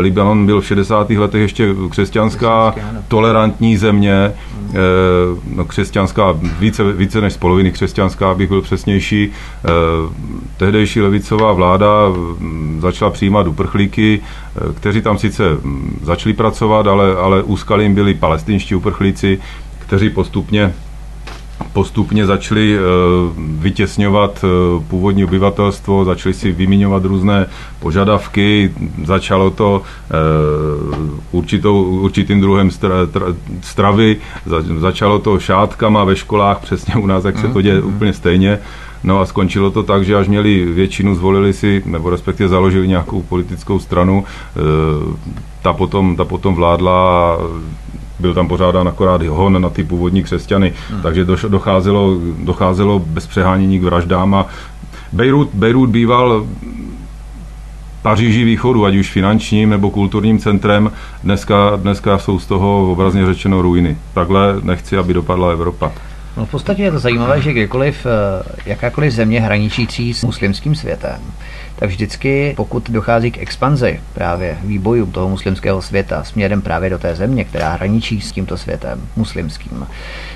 Libanon byl v šedesátých letech ještě křesťanská, tolerantní země, no, křesťanská, více, více než z poloviny křesťanská, abych byl přesnější. Tehdejší levicová vláda začala přijímat uprchlíky, kteří tam sice začali pracovat, ale, ale úskali jim byli palestinští uprchlíci, kteří postupně, postupně začali vytěsňovat původní obyvatelstvo, začali si vymiňovat různé požadavky, začalo to určitou, určitým druhem stravy, začalo to šátkama ve školách, přesně u nás, jak se to děje úplně stejně. No a skončilo to tak, že až měli většinu, zvolili si, nebo respektive založili nějakou politickou stranu, ta potom, ta potom vládla, byl tam pořádán akorát hon na ty původní křesťany, hmm. takže docházelo, docházelo bez přehánění k vraždám a Bejrút, Bejrút býval Paříží východu, ať už finančním nebo kulturním centrem, dneska, dneska jsou z toho obrazně řečeno ruiny. Takhle nechci, aby dopadla Evropa. No v podstatě je to zajímavé, že kdykoliv, jakákoliv země hraničící s muslimským světem, tak vždycky, pokud dochází k expanzi právě výbojů toho muslimského světa směrem právě do té země, která hraničí s tímto světem muslimským,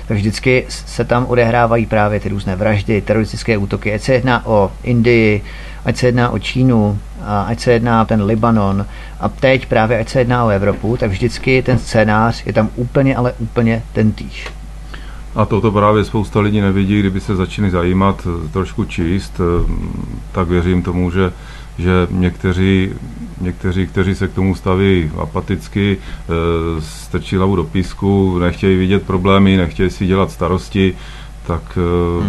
tak vždycky se tam odehrávají právě ty různé vraždy, teroristické útoky, ať se jedná o Indii, ať se jedná o Čínu, a ať se jedná ten Libanon a teď právě ať se jedná o Evropu, tak vždycky ten scénář je tam úplně, ale úplně tentýž. A toto právě spousta lidí nevidí, kdyby se začali zajímat, trošku číst, tak věřím tomu, že, že někteří, někteří, kteří se k tomu staví apaticky, strčí hlavu do písku, nechtějí vidět problémy, nechtějí si dělat starosti, tak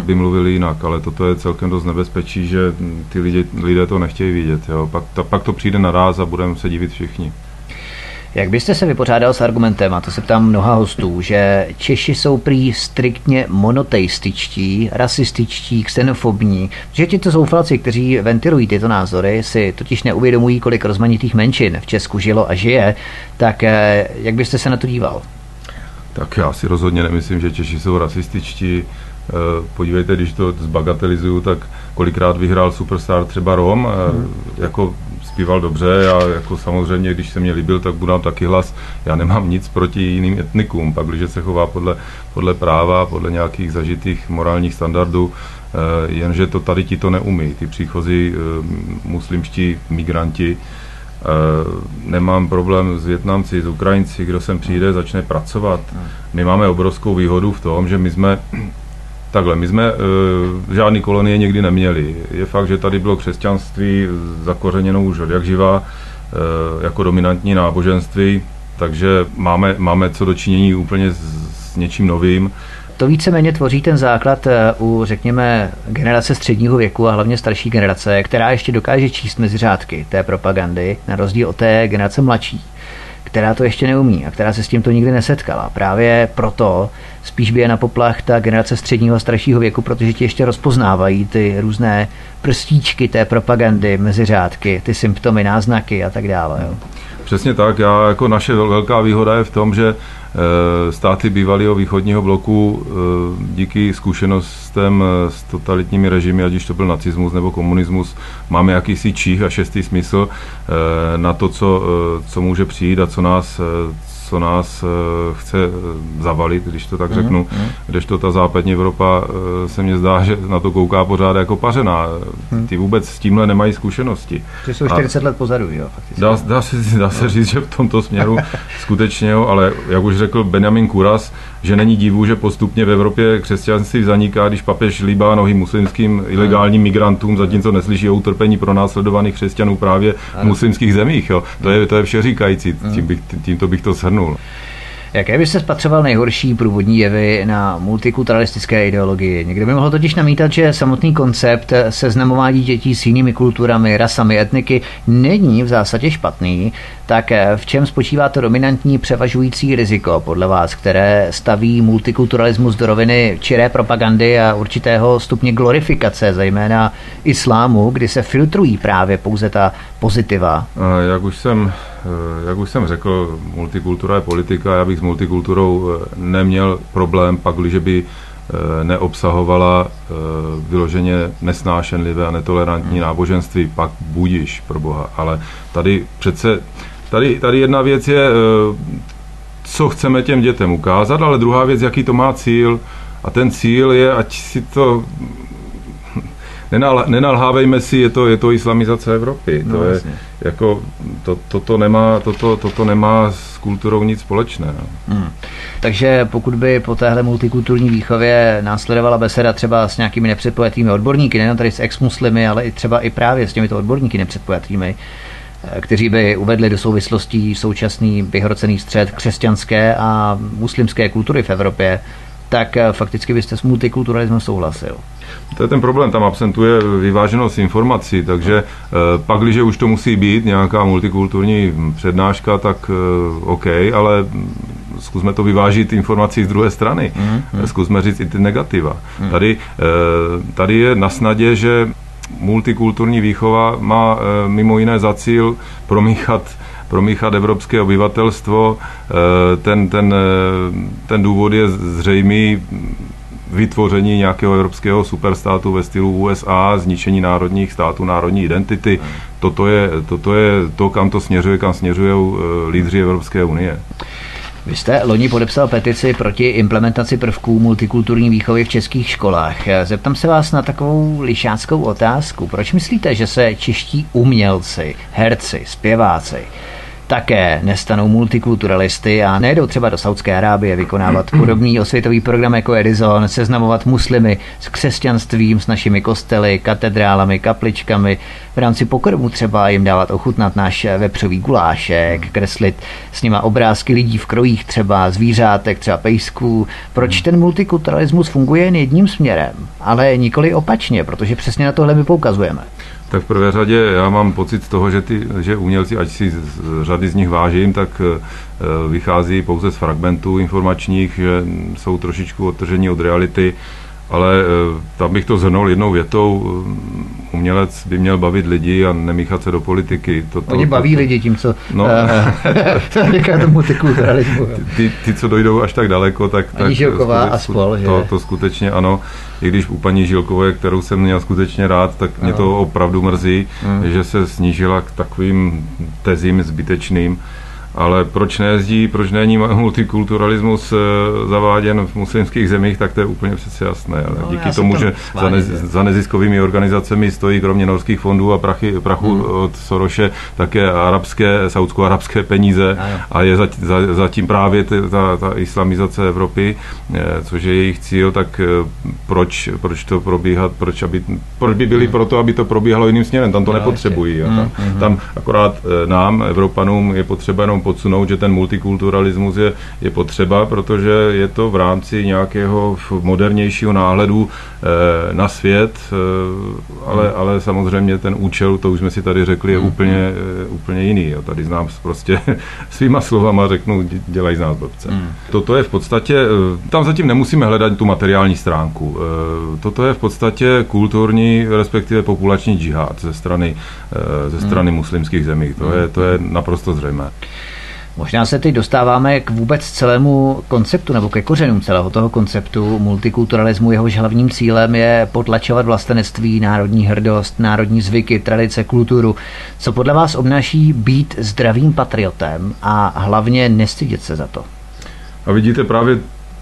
by mluvili jinak, ale toto je celkem dost nebezpečí, že ty lidi, lidé to nechtějí vidět. Jo. Pak, ta, pak to přijde naráz a budeme se divit všichni. Jak byste se vypořádal s argumentem, a to se ptám mnoha hostů, že Češi jsou prý striktně monoteističtí, rasističtí, xenofobní, že tito zoufalci, kteří ventilují tyto názory, si totiž neuvědomují, kolik rozmanitých menšin v Česku žilo a žije, tak jak byste se na to díval? Tak já si rozhodně nemyslím, že Češi jsou rasističtí. Podívejte, když to zbagatelizuju, tak kolikrát vyhrál superstar třeba Rom, jako zpíval dobře a jako samozřejmě, když se mě líbil, tak budu dám taky hlas. Já nemám nic proti jiným etnikům, pak když se chová podle, podle práva, podle nějakých zažitých morálních standardů, jenže to tady ti to neumí, ty příchozí muslimští migranti. Nemám problém s Vietnamci, s Ukrajinci, kdo sem přijde, začne pracovat. My máme obrovskou výhodu v tom, že my jsme Takhle, my jsme e, žádný kolonie nikdy neměli. Je fakt, že tady bylo křesťanství zakořeněno už od jak živá, e, jako dominantní náboženství, takže máme, máme co dočinění úplně s, s něčím novým. To víceméně tvoří ten základ u, řekněme, generace středního věku a hlavně starší generace, která ještě dokáže číst mezi řádky té propagandy, na rozdíl od té generace mladší, která to ještě neumí a která se s tímto nikdy nesetkala. Právě proto spíš bije na poplach ta generace středního a staršího věku, protože ti ještě rozpoznávají ty různé prstíčky té propagandy mezi řádky, ty symptomy, náznaky a tak dále. Jo. Přesně tak. Já, jako naše velká výhoda je v tom, že státy bývalého východního bloku díky zkušenostem s totalitními režimy, ať už to byl nacismus nebo komunismus, máme jakýsi čích a šestý smysl na to, co, co může přijít a co nás, co nás chce zavalit, když to tak řeknu. Mm, mm. Kdežto ta západní Evropa se mně zdá, že na to kouká pořád jako pařená. Mm. Ty vůbec s tímhle nemají zkušenosti. Ty jsou čtyřicet a let pozadu, jo? Dá, dá, se, dá se říct, že v tomto směru skutečně, ale jak už řekl Benjamin Kuras, že není divu, že postupně v Evropě křesťanství zaniká, když papež líbá nohy muslimským ilegálním migrantům, zatímco neslyší o utrpení pro následovaných křesťanů právě v muslimských zemích. Jo. To je, to je všeříkající, tím bych, tímto bych to shrnul. Jaké byste spatřoval nejhorší průvodní jevy na multikulturalistické ideologii? Někdo by mohl totiž namítat, že samotný koncept seznamování dětí s jinými kulturami, rasami, etniky není v zásadě špatný. Tak v čem spočívá to dominantní převažující riziko podle vás, které staví multikulturalismus do roviny čiré propagandy a určitého stupně glorifikace, zejména islámu, kdy se filtrují právě pouze ta pozitiva? Jak už jsem... Jak už jsem řekl, multikultura je politika, já bych s multikulturou neměl problém, pakliže by neobsahovala vyloženě nesnášenlivé a netolerantní náboženství, pak budiš, pro Boha. Ale tady přece, tady, tady jedna věc je, co chceme těm dětem ukázat, ale druhá věc, jaký to má cíl. A ten cíl je, ať si to... Nenal, nenalhávejme si, je to, je to islamizace Evropy. No, to je, jako, to, toto, nemá, toto, toto nemá s kulturou nic společného. Hmm. Takže pokud by po téhle multikulturní výchově následovala beseda třeba s nějakými nepředpojatými odborníky, nejen tady s exmuslimy, ale i třeba i právě s těmito odborníky nepředpojatými, kteří by uvedli do souvislostí současný vyhrocený střet křesťanské a muslimské kultury v Evropě, tak fakticky byste s multikulturalismem souhlasil. To je ten problém, tam absentuje vyváženost informací, takže pak, když už to musí být nějaká multikulturní přednáška, tak OK, ale zkusme to vyvážit informací z druhé strany, mm-hmm. zkusme říct i ty negativa. Mm. Tady, tady je na snadě, že multikulturní výchova má mimo jiné za cíl promíchat promíchat evropské obyvatelstvo, ten, ten, ten důvod je zřejmý, vytvoření nějakého evropského superstátu ve stylu U S A, zničení národních států, národní identity. Toto je, toto je to, kam to směřuje, kam směřují lídři Evropské unie. Vy jste loni podepsal petici proti implementaci prvků multikulturní výchovy v českých školách. Zeptám se vás na takovou lišáckou otázku. Proč myslíte, že se čeští umělci, herci, zpěváci také nestanou multikulturalisty a nejdou třeba do Saudské Arábie vykonávat podobný osvětový program jako Edison, seznamovat muslimy s křesťanstvím, s našimi kostely, katedrálami, kapličkami, v rámci pokrmu třeba jim dávat ochutnat náš vepřový gulášek, kreslit s nima obrázky lidí v krojích třeba, zvířátek, třeba pejsků. Proč ten multikulturalismus funguje jen jedním směrem, ale nikoli opačně, protože přesně na tohle my poukazujeme? Tak v prvé řadě já mám pocit z toho, že, ty, že umělci, ať si z řady z nich vážím, tak vychází pouze z fragmentů informačních, že jsou trošičku odtrženi od reality, ale tam bych to shrnul jednou větou. Umělec by měl bavit lidi a nemíchat se do politiky. Toto, Oni baví to, lidi tím, co no, říká tomu tykulturalismu. Ty, ty, co dojdou až tak daleko, tak... Ani Žilková tak, a spol, že? To, to skutečně ano. I když u paní Žilkové, kterou jsem měl skutečně rád, tak ano. Mě to opravdu mrzí, hmm. že se snížila k takovým tezím zbytečným. Ale proč nejezdí, proč není multikulturalismus zaváděn v muslimských zemích, tak to je úplně přece jasné. No, díky tomu, že za, nez, za neziskovými organizacemi stojí kromě norských fondů a prachy, prachu hmm. od Soroše také arabské, saudsko-arabské peníze a, a je zatím za, za právě ta, ta, ta islamizace Evropy, což je jejich cíl, tak proč, proč to probíhat, proč, aby, proč by byli hmm. proto, aby to probíhalo jiným směrem, tam to no, nepotřebují. Hmm. Tam, tam akorát nám, Evropanům, je potřeba jenom jenom podsunout, že ten multikulturalismus je, je potřeba, protože je to v rámci nějakého modernějšího náhledu e, na svět, e, ale, ale samozřejmě ten účel, to už jsme si tady řekli, je úplně, e, úplně jiný. Jo. Tady znám prostě svýma slovama řeknu, dělají z nás blbce. Mm. Toto je v podstatě, tam zatím nemusíme hledat tu materiální stránku. E, toto je v podstatě kulturní, respektive populační džihad ze strany, e, ze strany mm. muslimských zemí. To, mm. je, to je naprosto zřejmé. Možná se teď dostáváme k vůbec celému konceptu, nebo ke kořenům celého toho konceptu multikulturalismu, jehož hlavním cílem je potlačovat vlastenectví, národní hrdost, národní zvyky, tradice, kulturu. Co podle vás obnáší být zdravým patriotem a hlavně nestydět se za to? A vidíte, právě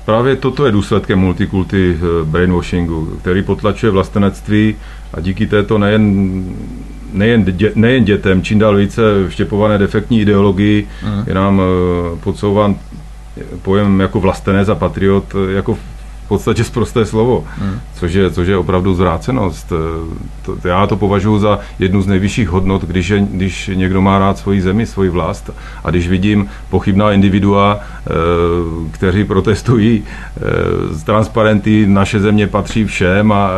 Právě toto je důsledkem multikulty brainwashingu, který potlačuje vlastenectví a díky této nejen, nejen, dě, nejen dětem, čím dál více vštěpované defektní ideologii, mm. je nám podsouván pojem jako vlastenec a patriot, jako v podstatě sprosté slovo, mm. což, je, což je opravdu zvrácenost. To, já to považuji za jednu z nejvyšších hodnot, když, je, když někdo má rád svoji zemi, svoji vlast a když vidím pochybná individua, kteří protestují z transparenty, naše země patří všem a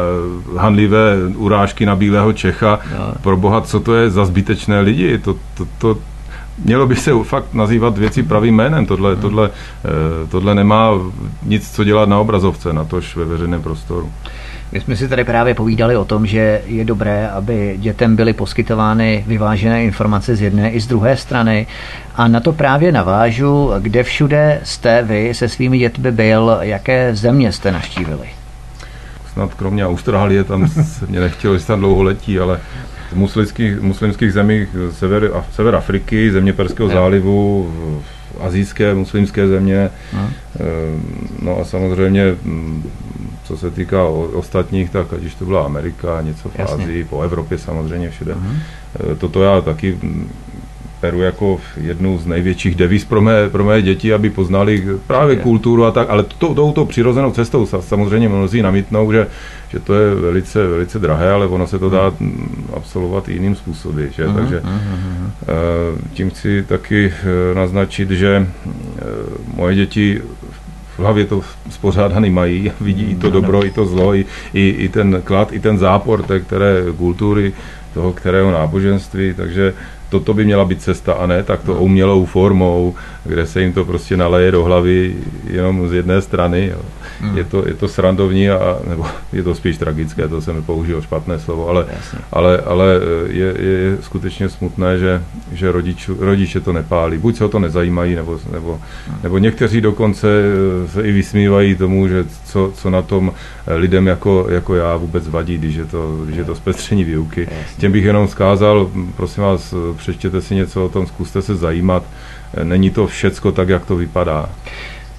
hanlivé urážky na bílého Čecha. No. Pro boha, co to je za zbytečné lidi? To, to, to, mělo by se fakt nazývat věci pravým jménem. Tohle, no. tohle, tohle nemá nic, co dělat na obrazovce, natož ve veřejném prostoru. My jsme si tady právě povídali o tom, že je dobré, aby dětem byly poskytovány vyvážené informace z jedné i z druhé strany. A na to právě navážu, kde všude jste vy se svými dětmi byl, jaké země jste navštívili? Snad kromě Austrálie, tam se mě nechtělo, že tam dlouho letí, ale z muslimských, muslimských zemí sever, sever Afriky, země Perského zálivu, asijské, muslimské země, no a samozřejmě co se týká ostatních, tak ať už to byla Amerika, něco v Asii, po Evropě samozřejmě všude. Uh-huh. Toto já taky beru jako jednu z největších devíz pro mé, pro mé děti, aby poznali právě je. kulturu a tak, ale touto to, přirozenou cestou samozřejmě mnozí namítnou, že, že to je velice, velice drahé, ale ono se to dá absolvovat jiným způsoby. Že? Uh-huh. Takže uh-huh. tím chci taky naznačit, že moje děti v hlavě to spořádaný mají, vidí i to dobro, i to zlo, i, i, i ten klad, i ten zápor té které kultury, toho kterého náboženství, takže toto by měla být cesta a ne tak to umělou formou, kde se jim to prostě naleje do hlavy jenom z jedné strany. Je to, je to srandovní, a, nebo je to spíš tragické, to jsem použil špatné slovo, ale, ale, ale je, je skutečně smutné, že, že rodičů, rodiče to nepálí. Buď se o to nezajímají, nebo, nebo, nebo někteří dokonce se i vysmívají tomu, že co, co na tom lidem jako, jako já vůbec vadí, když je to, když je to zpestření výuky. Těm bych jenom vzkázal, prosím vás, přečtěte si něco o tom, zkuste se zajímat. Není to všecko tak, jak to vypadá.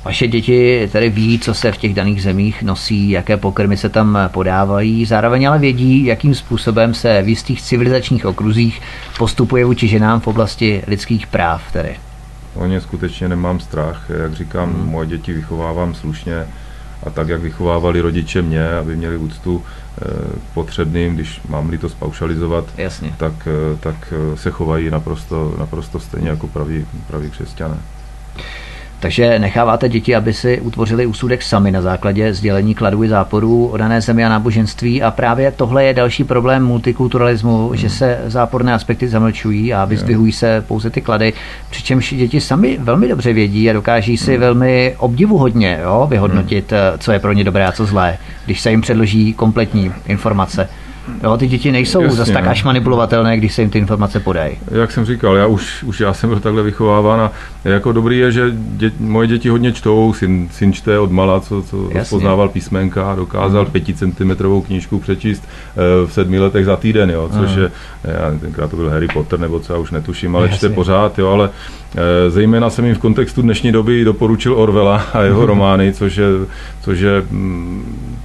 Vaše děti tedy ví, co se v těch daných zemích nosí, jaké pokrmy se tam podávají, zároveň ale vědí, jakým způsobem se v jistých civilizačních okruzích postupuje vůči ženám v oblasti lidských práv tedy. O ně skutečně nemám strach. Jak říkám, hmm. moje děti vychovávám slušně a tak, jak vychovávali rodiče mě, aby měli úctu potřebným, když mám-li to spaušalizovat, tak, tak se chovají naprosto, naprosto stejně jako praví, praví křesťané. Takže necháváte děti, aby si utvořili úsudek sami na základě sdělení kladů i záporů o dané zemi a náboženství. A právě tohle je další problém multikulturalismu, hmm. že se záporné aspekty zamlčují a vyzdvihují se pouze ty klady, přičemž děti sami velmi dobře vědí a dokáží si hmm. velmi obdivuhodně jo, vyhodnotit, hmm. co je pro ně dobré a co zlé, když se jim předloží kompletní informace. Jo, ty děti nejsou zas tak až manipulovatelné, když se jim ty informace podají. Jak jsem říkal, já už, už já jsem byl takhle vychováván a jako dobrý je, že dět, moje děti hodně čtou, syn, syn čte od mala, co, co poznával písmenka a dokázal pěticentimetrovou mm. knížku přečíst uh, v sedmi letech za týden, jo, což mm. je, já, tenkrát to byl Harry Potter nebo co, já už netuším, ale jasně. čte pořád, jo, ale uh, zejména jsem jim v kontextu dnešní doby doporučil Orwella a jeho romány, což je, což je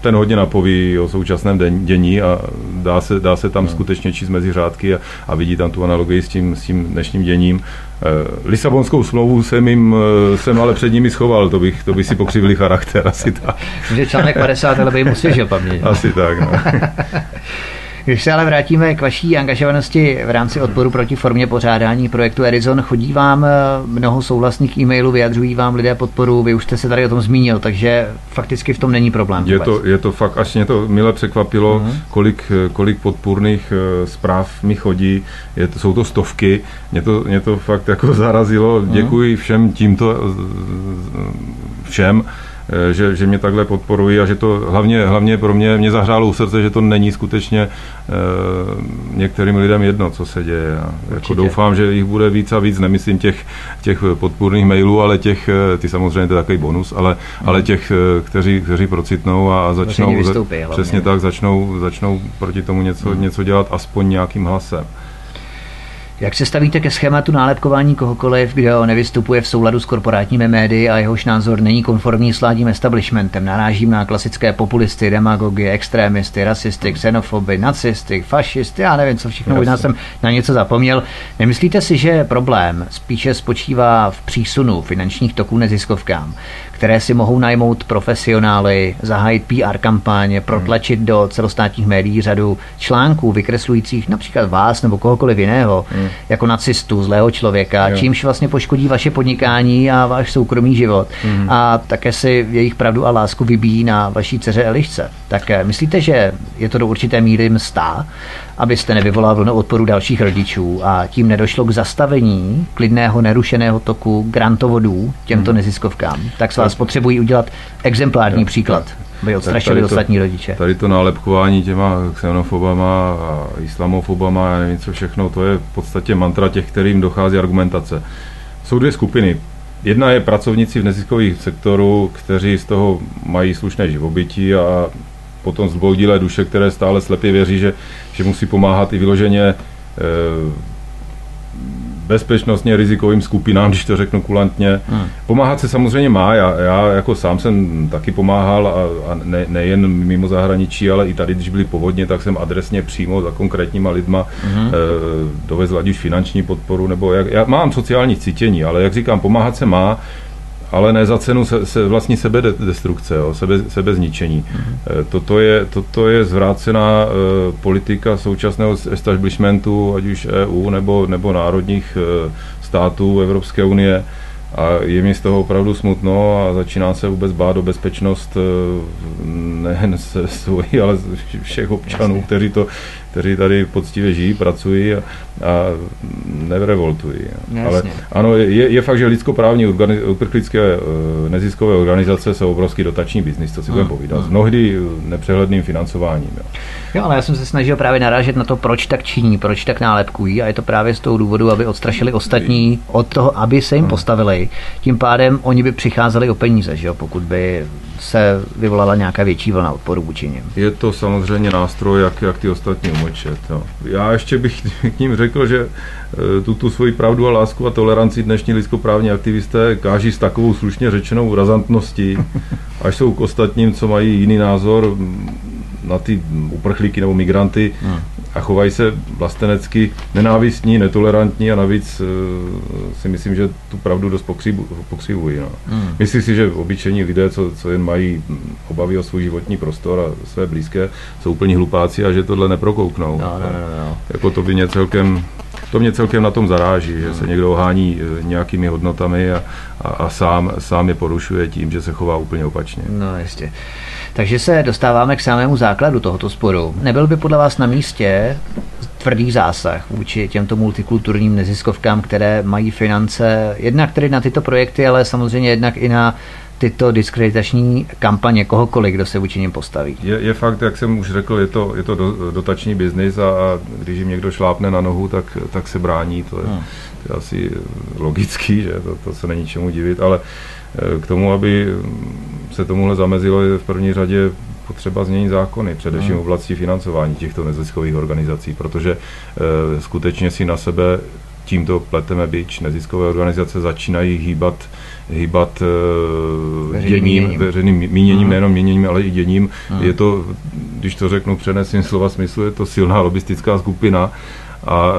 ten hodně napoví o současném dění a Dá se, dá se tam no. skutečně číst mezi řádky a, a vidí tam tu analogii s tím, s tím dnešním děním. E, Lisabonskou smlouvu jsem jim, jsem ale před nimi schoval, to bych, to bych si pokřivili charakter, asi tak. Že článek padesát, ale by jim osvěžil paměť. Asi tak, no. Když se ale vrátíme k vaší angažovanosti v rámci odporu proti formě pořádání projektu Edison, chodí vám mnoho souhlasných e-mailů, vyjadřují vám lidé podporu, vy už jste se tady o tom zmínil, takže fakticky v tom není problém. Je to, je to fakt, až mě to mile překvapilo, uh-huh. kolik, kolik podpůrných zpráv mi chodí, je to, jsou to stovky, mě to, mě to fakt jako zarazilo, uh-huh. děkuji všem tímto, všem, Že, že mě takhle podporují a že to hlavně, hlavně pro mě, mě zahřálo u srdce, že to není skutečně e, některým lidem jedno, co se děje. Jako doufám, že jich bude víc a víc, nemyslím těch, těch podpůrných mailů, ale těch, ty samozřejmě to je takový bonus, ale, hmm. ale těch, kteří, kteří procitnou a začnou, vystoupí, přesně tak, začnou, začnou proti tomu něco, hmm. něco dělat, aspoň nějakým hlasem. Jak se stavíte ke schématu nálepkování kohokoliv, kdo nevystupuje v souladu s korporátními médii a jehož názor není konformní s vládním establishmentem? Narážím na klasické populisty, demagogy, extrémisty, rasisty, xenofoby, nacisty, fašisty, já nevím, co všechno, možná jsem na něco zapomněl. Nemyslíte si, že problém spíše spočívá v přísunu finančních toků neziskovkám, které si mohou najmout profesionály, zahájit P R kampaně, protlačit do celostátních médií řadu článků vykreslujících například vás nebo kohokoliv jiného hmm. jako nacistu, zlého člověka, jo. čímž vlastně poškodí vaše podnikání a váš soukromý život. Hmm. A také si jejich pravdu a lásku vybíjí na vaší dceře Elišce. Tak myslíte, že je to do určité míry mstá, abyste nevyvolal vlnu odporu dalších rodičů a tím nedošlo k zastavení klidného, nerušeného toku grantovodů těmto hmm. neziskovkám? Tak se vás potřebují udělat exemplární tak, příklad, aby odstrašili ostatní rodiče. Tady to nálepkování těma xenofobama a islamofobama a nevím co všechno, to je v podstatě mantra těch, kterým dochází argumentace. Jsou dvě skupiny. Jedna je pracovníci v neziskových sektoru, kteří z toho mají slušné živobytí a potom zbloudilé duše, které stále slepě věří, že, že musí pomáhat i vyloženě e, bezpečnostně rizikovým skupinám, když to řeknu kulantně. Hmm. Pomáhat se samozřejmě má, já, já jako sám jsem taky pomáhal a, a ne, nejen mimo zahraničí, ale i tady, když byly povodně, tak jsem adresně přímo za konkrétníma lidma hmm. e, dovezl ať už finanční podporu, nebo jak, já mám sociální cítění, ale jak říkám, pomáhat se má, ale ne za cenu se, se vlastní sebedestrukce, jo, sebe, sebezničení. Mm-hmm. Toto je, toto je zvrácená e, politika současného establishmentu, ať už E U nebo, nebo národních e, států Evropské unie. A je mi z toho opravdu smutno a začíná se vůbec bát o bezpečnost nejen se svojí, ale všech občanů, kteří, to, kteří tady poctivě žijí, pracují a, a nerevoltují. Ale ano, je, je fakt, že lidskoprávní organi- uprchlické neziskové organizace jsou obrovský dotační biznis, co si budeme povídat, s mnohdy nepřehledným financováním. Jo. jo, ale já jsem se snažil právě narážet na to, proč tak činí, proč tak nálepkují, a je to právě z toho důvodu, aby odstrašili ostatní od toho, aby se jim hmm. postavili. Tím pádem oni by přicházeli o peníze, že jo, pokud by se vyvolala nějaká větší vlna odporu vůči nim. Je to samozřejmě nástroj, jak, jak ty ostatní umlčet. Jo. Já ještě bych k ním řekl, že tuto svoji pravdu a lásku a toleranci dnešní lidskoprávní aktivisté káží s takovou slušně řečenou razantností, až jsou k ostatním, co mají jiný názor na ty uprchlíky nebo migranty, hmm. a chovají se vlastenecky nenávistní, netolerantní a navíc e, si myslím, že tu pravdu dost pokřivují. No. Hmm. Myslím si, že obyčejní lidé, co, co jen mají obavy o svůj životní prostor a své blízké, jsou úplně hlupáci a že tohle neprokouknou. No, no, no, no. Jako to by mě celkem, to mě celkem na tom zaráží, hmm. že se někdo ohání nějakými hodnotami a, a, a sám, sám je porušuje tím, že se chová úplně opačně. No jistě. Takže se dostáváme k samému základu tohoto sporu. Nebyl by podle vás na místě tvrdý zásah vůči těmto multikulturním neziskovkám, které mají finance jednak tedy na tyto projekty, ale samozřejmě jednak i na tyto diskreditační kampaně kohokoliv, kdo se vůči nim postaví? Je, je fakt, jak jsem už řekl, je to, je to do, dotační biznis a, a když jim někdo šlápne na nohu, tak, tak se brání. To je, hmm. to je asi logický, že to, to se není čemu divit, ale k tomu, aby se tomuhle zamezilo, je v první řadě potřeba změnit zákony, především v oblasti financování těchto neziskových organizací, protože e, skutečně si na sebe tímto pleteme bič. Neziskové organizace začínají hýbat, hýbat e, děním, veřejným míněním, uhum. nejenom míněním, ale i děním. Uhum. Je to, když to řeknu, přenesím slova smyslu, je to silná lobistická skupina, a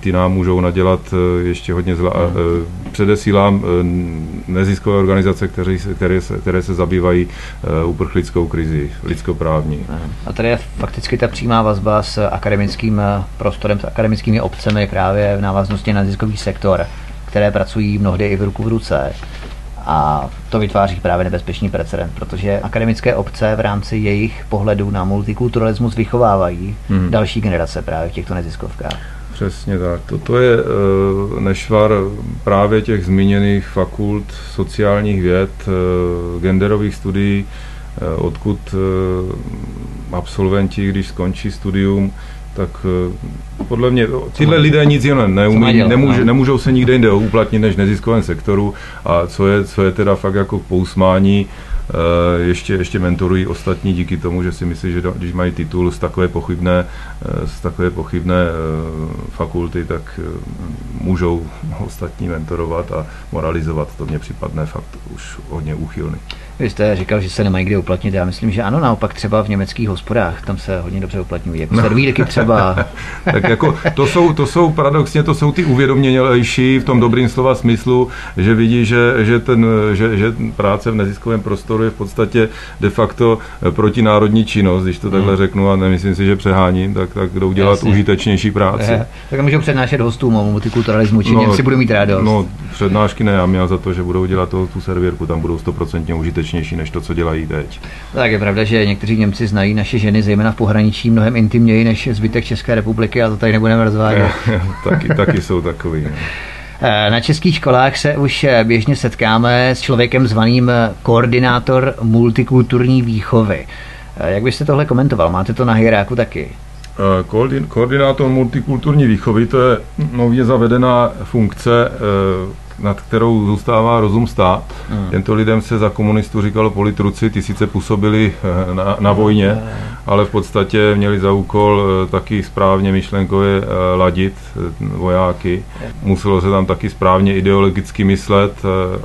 ty nám můžou nadělat ještě hodně zla. Předesílám neziskové organizace, které se, které se, které se zabývají uprchlickou krizi, lidskoprávní. A tady je fakticky ta přímá vazba s akademickým prostorem, s akademickými obcemi právě v návaznosti na neziskový sektor, které pracují mnohdy i v ruku v ruce. A to vytváří právě nebezpečný precedent, protože akademické obce v rámci jejich pohledů na multikulturalismus vychovávají hmm. další generace právě v těchto neziskovkách. Přesně tak. Toto je nešvar právě těch zmíněných fakult sociálních věd, genderových studií, odkud absolventi, když skončí studium, tak podle mě tyhle lidé nic jiného neumí, nemůže, nemůžou se nikde jinde uplatnit než v neziskovém sektoru a co je, co je teda fakt jako pousmání, ještě, ještě mentorují ostatní díky tomu, že si myslí, že když mají titul z takové pochybné, z takové pochybné fakulty, tak můžou ostatní mentorovat a moralizovat. To mně připadne fakt už hodně úchylný. Vy jste říkal, že se nemají kde uplatnit. Já myslím, že ano, naopak třeba v německých hospodách, tam se hodně dobře uplatňují, jako no. servírky třeba. Tak jako to jsou, to jsou paradoxně, to jsou ty uvědomělejší v tom dobrým slova smyslu, že vidí, že, že, ten, že, že práce v neziskovém prostoru je v podstatě de facto protinárodní činnost, když to takhle hmm. řeknu a nemyslím si, že přeháním, tak, tak jdou dělat Jasně. užitečnější práci. Je, tak můžou přednášet hostům o multikulturalismu, či no, si budu mít rádost. No, přednášky ne, já měl za to, že budou dělat to, tu servírku, tam budou stoprocentně užitečnější než to, co dělají teď. Tak je pravda, že někteří Němci znají naše ženy, zejména v pohraničí, mnohem intimněji než zbytek České republiky a to tady nebudeme rozvádět. taky, taky jsou takový. Ne? Na českých školách se už běžně setkáme s člověkem zvaným koordinátor multikulturní výchovy. Jak byste tohle komentoval? Máte to na Heyráku taky? Koordinátor multikulturní výchovy, to je nově zavedená funkce, nad kterou zůstává rozum stát. Hmm. Těmto lidem se za komunistů říkalo politruci, ty sice působili na, na vojně, ale v podstatě měli za úkol taky správně myšlenkově ladit vojáky. Muselo se tam taky správně ideologicky myslet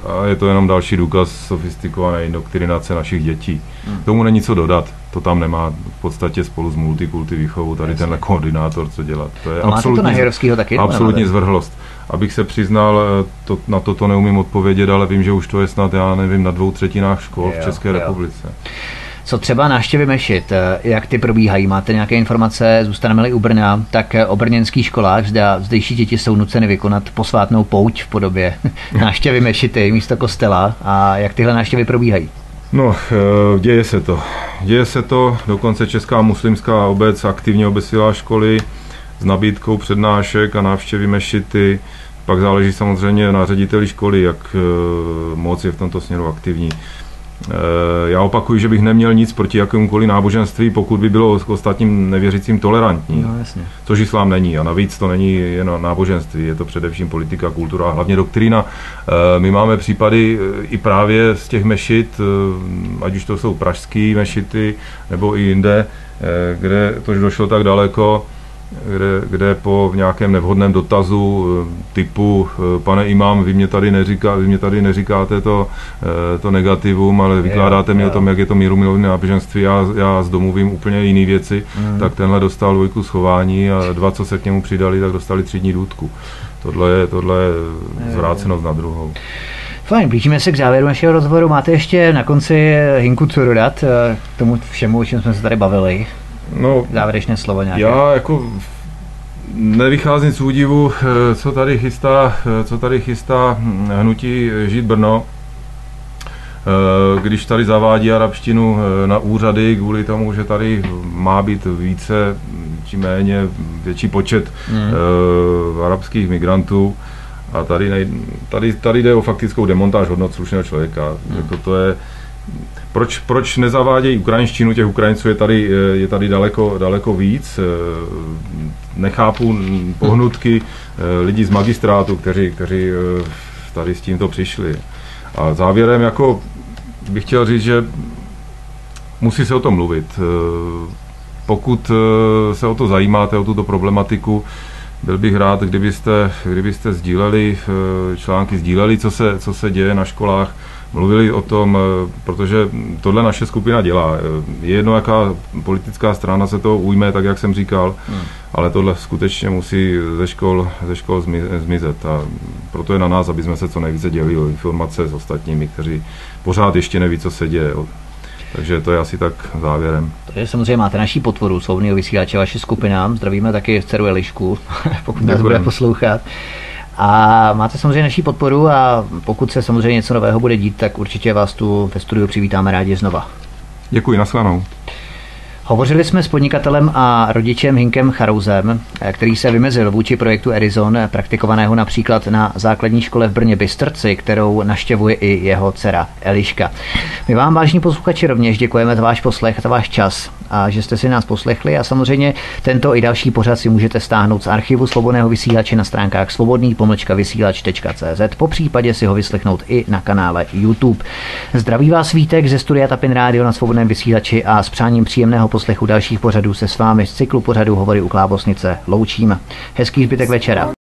a je to jenom další důkaz sofistikované indoktrinace našich dětí. Hmm. Tomu není co dodat. To tam nemá v podstatě spolu s multikulty výchovou tady Jasně. tenhle koordinátor co dělat. To je absolutní, to taky, absolutní zvrhlost. Abych se přiznal, to, na to to neumím odpovědět, ale vím, že už to je snad, já nevím, na dvou třetinách škol jo, v České jo. republice. Co třeba návštěvy mešit, jak ty probíhají? Máte nějaké informace? Zůstaneme-li u Brna, tak o brněnských školách zda zdejší děti jsou nuceny vykonat posvátnou pouť v podobě návštěvy mešity místo kostela. A jak tyhle návštěvy probíhají? No, děje se to. Děje se to, dokonce Česká muslimská obec aktivně obesílá školy s nabídkou přednášek a návštěvy mešity. Pak záleží samozřejmě na řediteli školy, jak moc je v tomto směru aktivní. Já opakuju, že bych neměl nic proti jakémukoliv náboženství, pokud by bylo k ostatním nevěřícím tolerantní, no, jasně. což islám není a navíc to není jen náboženství, je to především politika, kultura a hlavně doktrína. My máme případy i právě z těch mešit, ať už to jsou pražský mešity nebo i jinde, kde to došlo tak daleko, Kde, kde po nějakém nevhodném dotazu typu pane imám, vy mě tady, neříká, vy mě tady neříkáte to, to negativum, ale vykládáte mi o tom, jak je to mírumilovné náboženství, já, já z domu vím úplně jiné věci, mm. tak tenhle dostal dvojku schování a dva, co se k němu přidali, tak dostali tři dní důtku. Tohle je, tohle je zvrácenost na druhou. Fajn, blížíme se k závěru našeho rozhovoru. Máte ještě na konci, Hynku, co dodat k tomu všemu, o čem jsme se tady bavili? No, závěrečné slovo nějaké. Já jako nevycházím z údivu, co tady chystá, co tady chystá hnutí Žít Brno, když tady zavádí arabštinu na úřady kvůli tomu, že tady má být více či méně větší počet hmm. arabských migrantů. A tady, nej, tady, tady jde o faktickou demontáž hodnot slušného člověka. Hmm. Jako to je... Proč, proč nezavádějí ukrajinštinu? Těch Ukrajinců je tady, je tady daleko, daleko víc. Nechápu pohnutky lidí z magistrátu, kteří, kteří tady s tímto přišli. A závěrem jako bych chtěl říct, že musí se o tom mluvit. Pokud se o to zajímáte, o tuto problematiku, Byl bych rád, kdybyste, kdybyste sdíleli, články sdíleli, co se, co se děje na školách, mluvili o tom, protože tohle naše skupina dělá. Je jedno, jaká politická strana se toho ujme, tak jak jsem říkal, hmm. ale tohle skutečně musí ze škol, ze škol zmizet. A proto je na nás, aby jsme se co nejvíce dělili o informace s ostatními, kteří pořád ještě neví, co se děje. Takže to je asi tak závěrem. To je samozřejmě, máte naší podporu, Svobodného vysílače, vaši skupinám. Zdravíme taky dceru Elišku, pokud nás bude poslouchat. A máte samozřejmě naší podporu a pokud se samozřejmě něco nového bude dít, tak určitě vás tu ve studiu přivítáme rádi znova. Děkuji, nashledanou. Hovořili jsme s podnikatelem a rodičem Hynkem Charousem, který se vymezil vůči projektu Edison, praktikovaného například na základní škole v Brně Bystrci, kterou navštěvuje i jeho dcera Eliška. My vám, vážní posluchači, rovněž děkujeme za váš poslech, za váš čas a že jste si nás poslechli a samozřejmě tento i další pořad si můžete stáhnout z archivu Svobodného vysílače na stránkách svobodný pomlčka vysílač tečka cé zet, popřípadě si ho vyslechnout i na kanále YouTube. Zdraví vás Vítek ze studia Tapin Radio na Svobodném vysílači a s přáním příjemného poslechu dalších pořadů se s vámi z cyklu pořadů Hovory u klávesnice loučím. Hezký zbytek večera.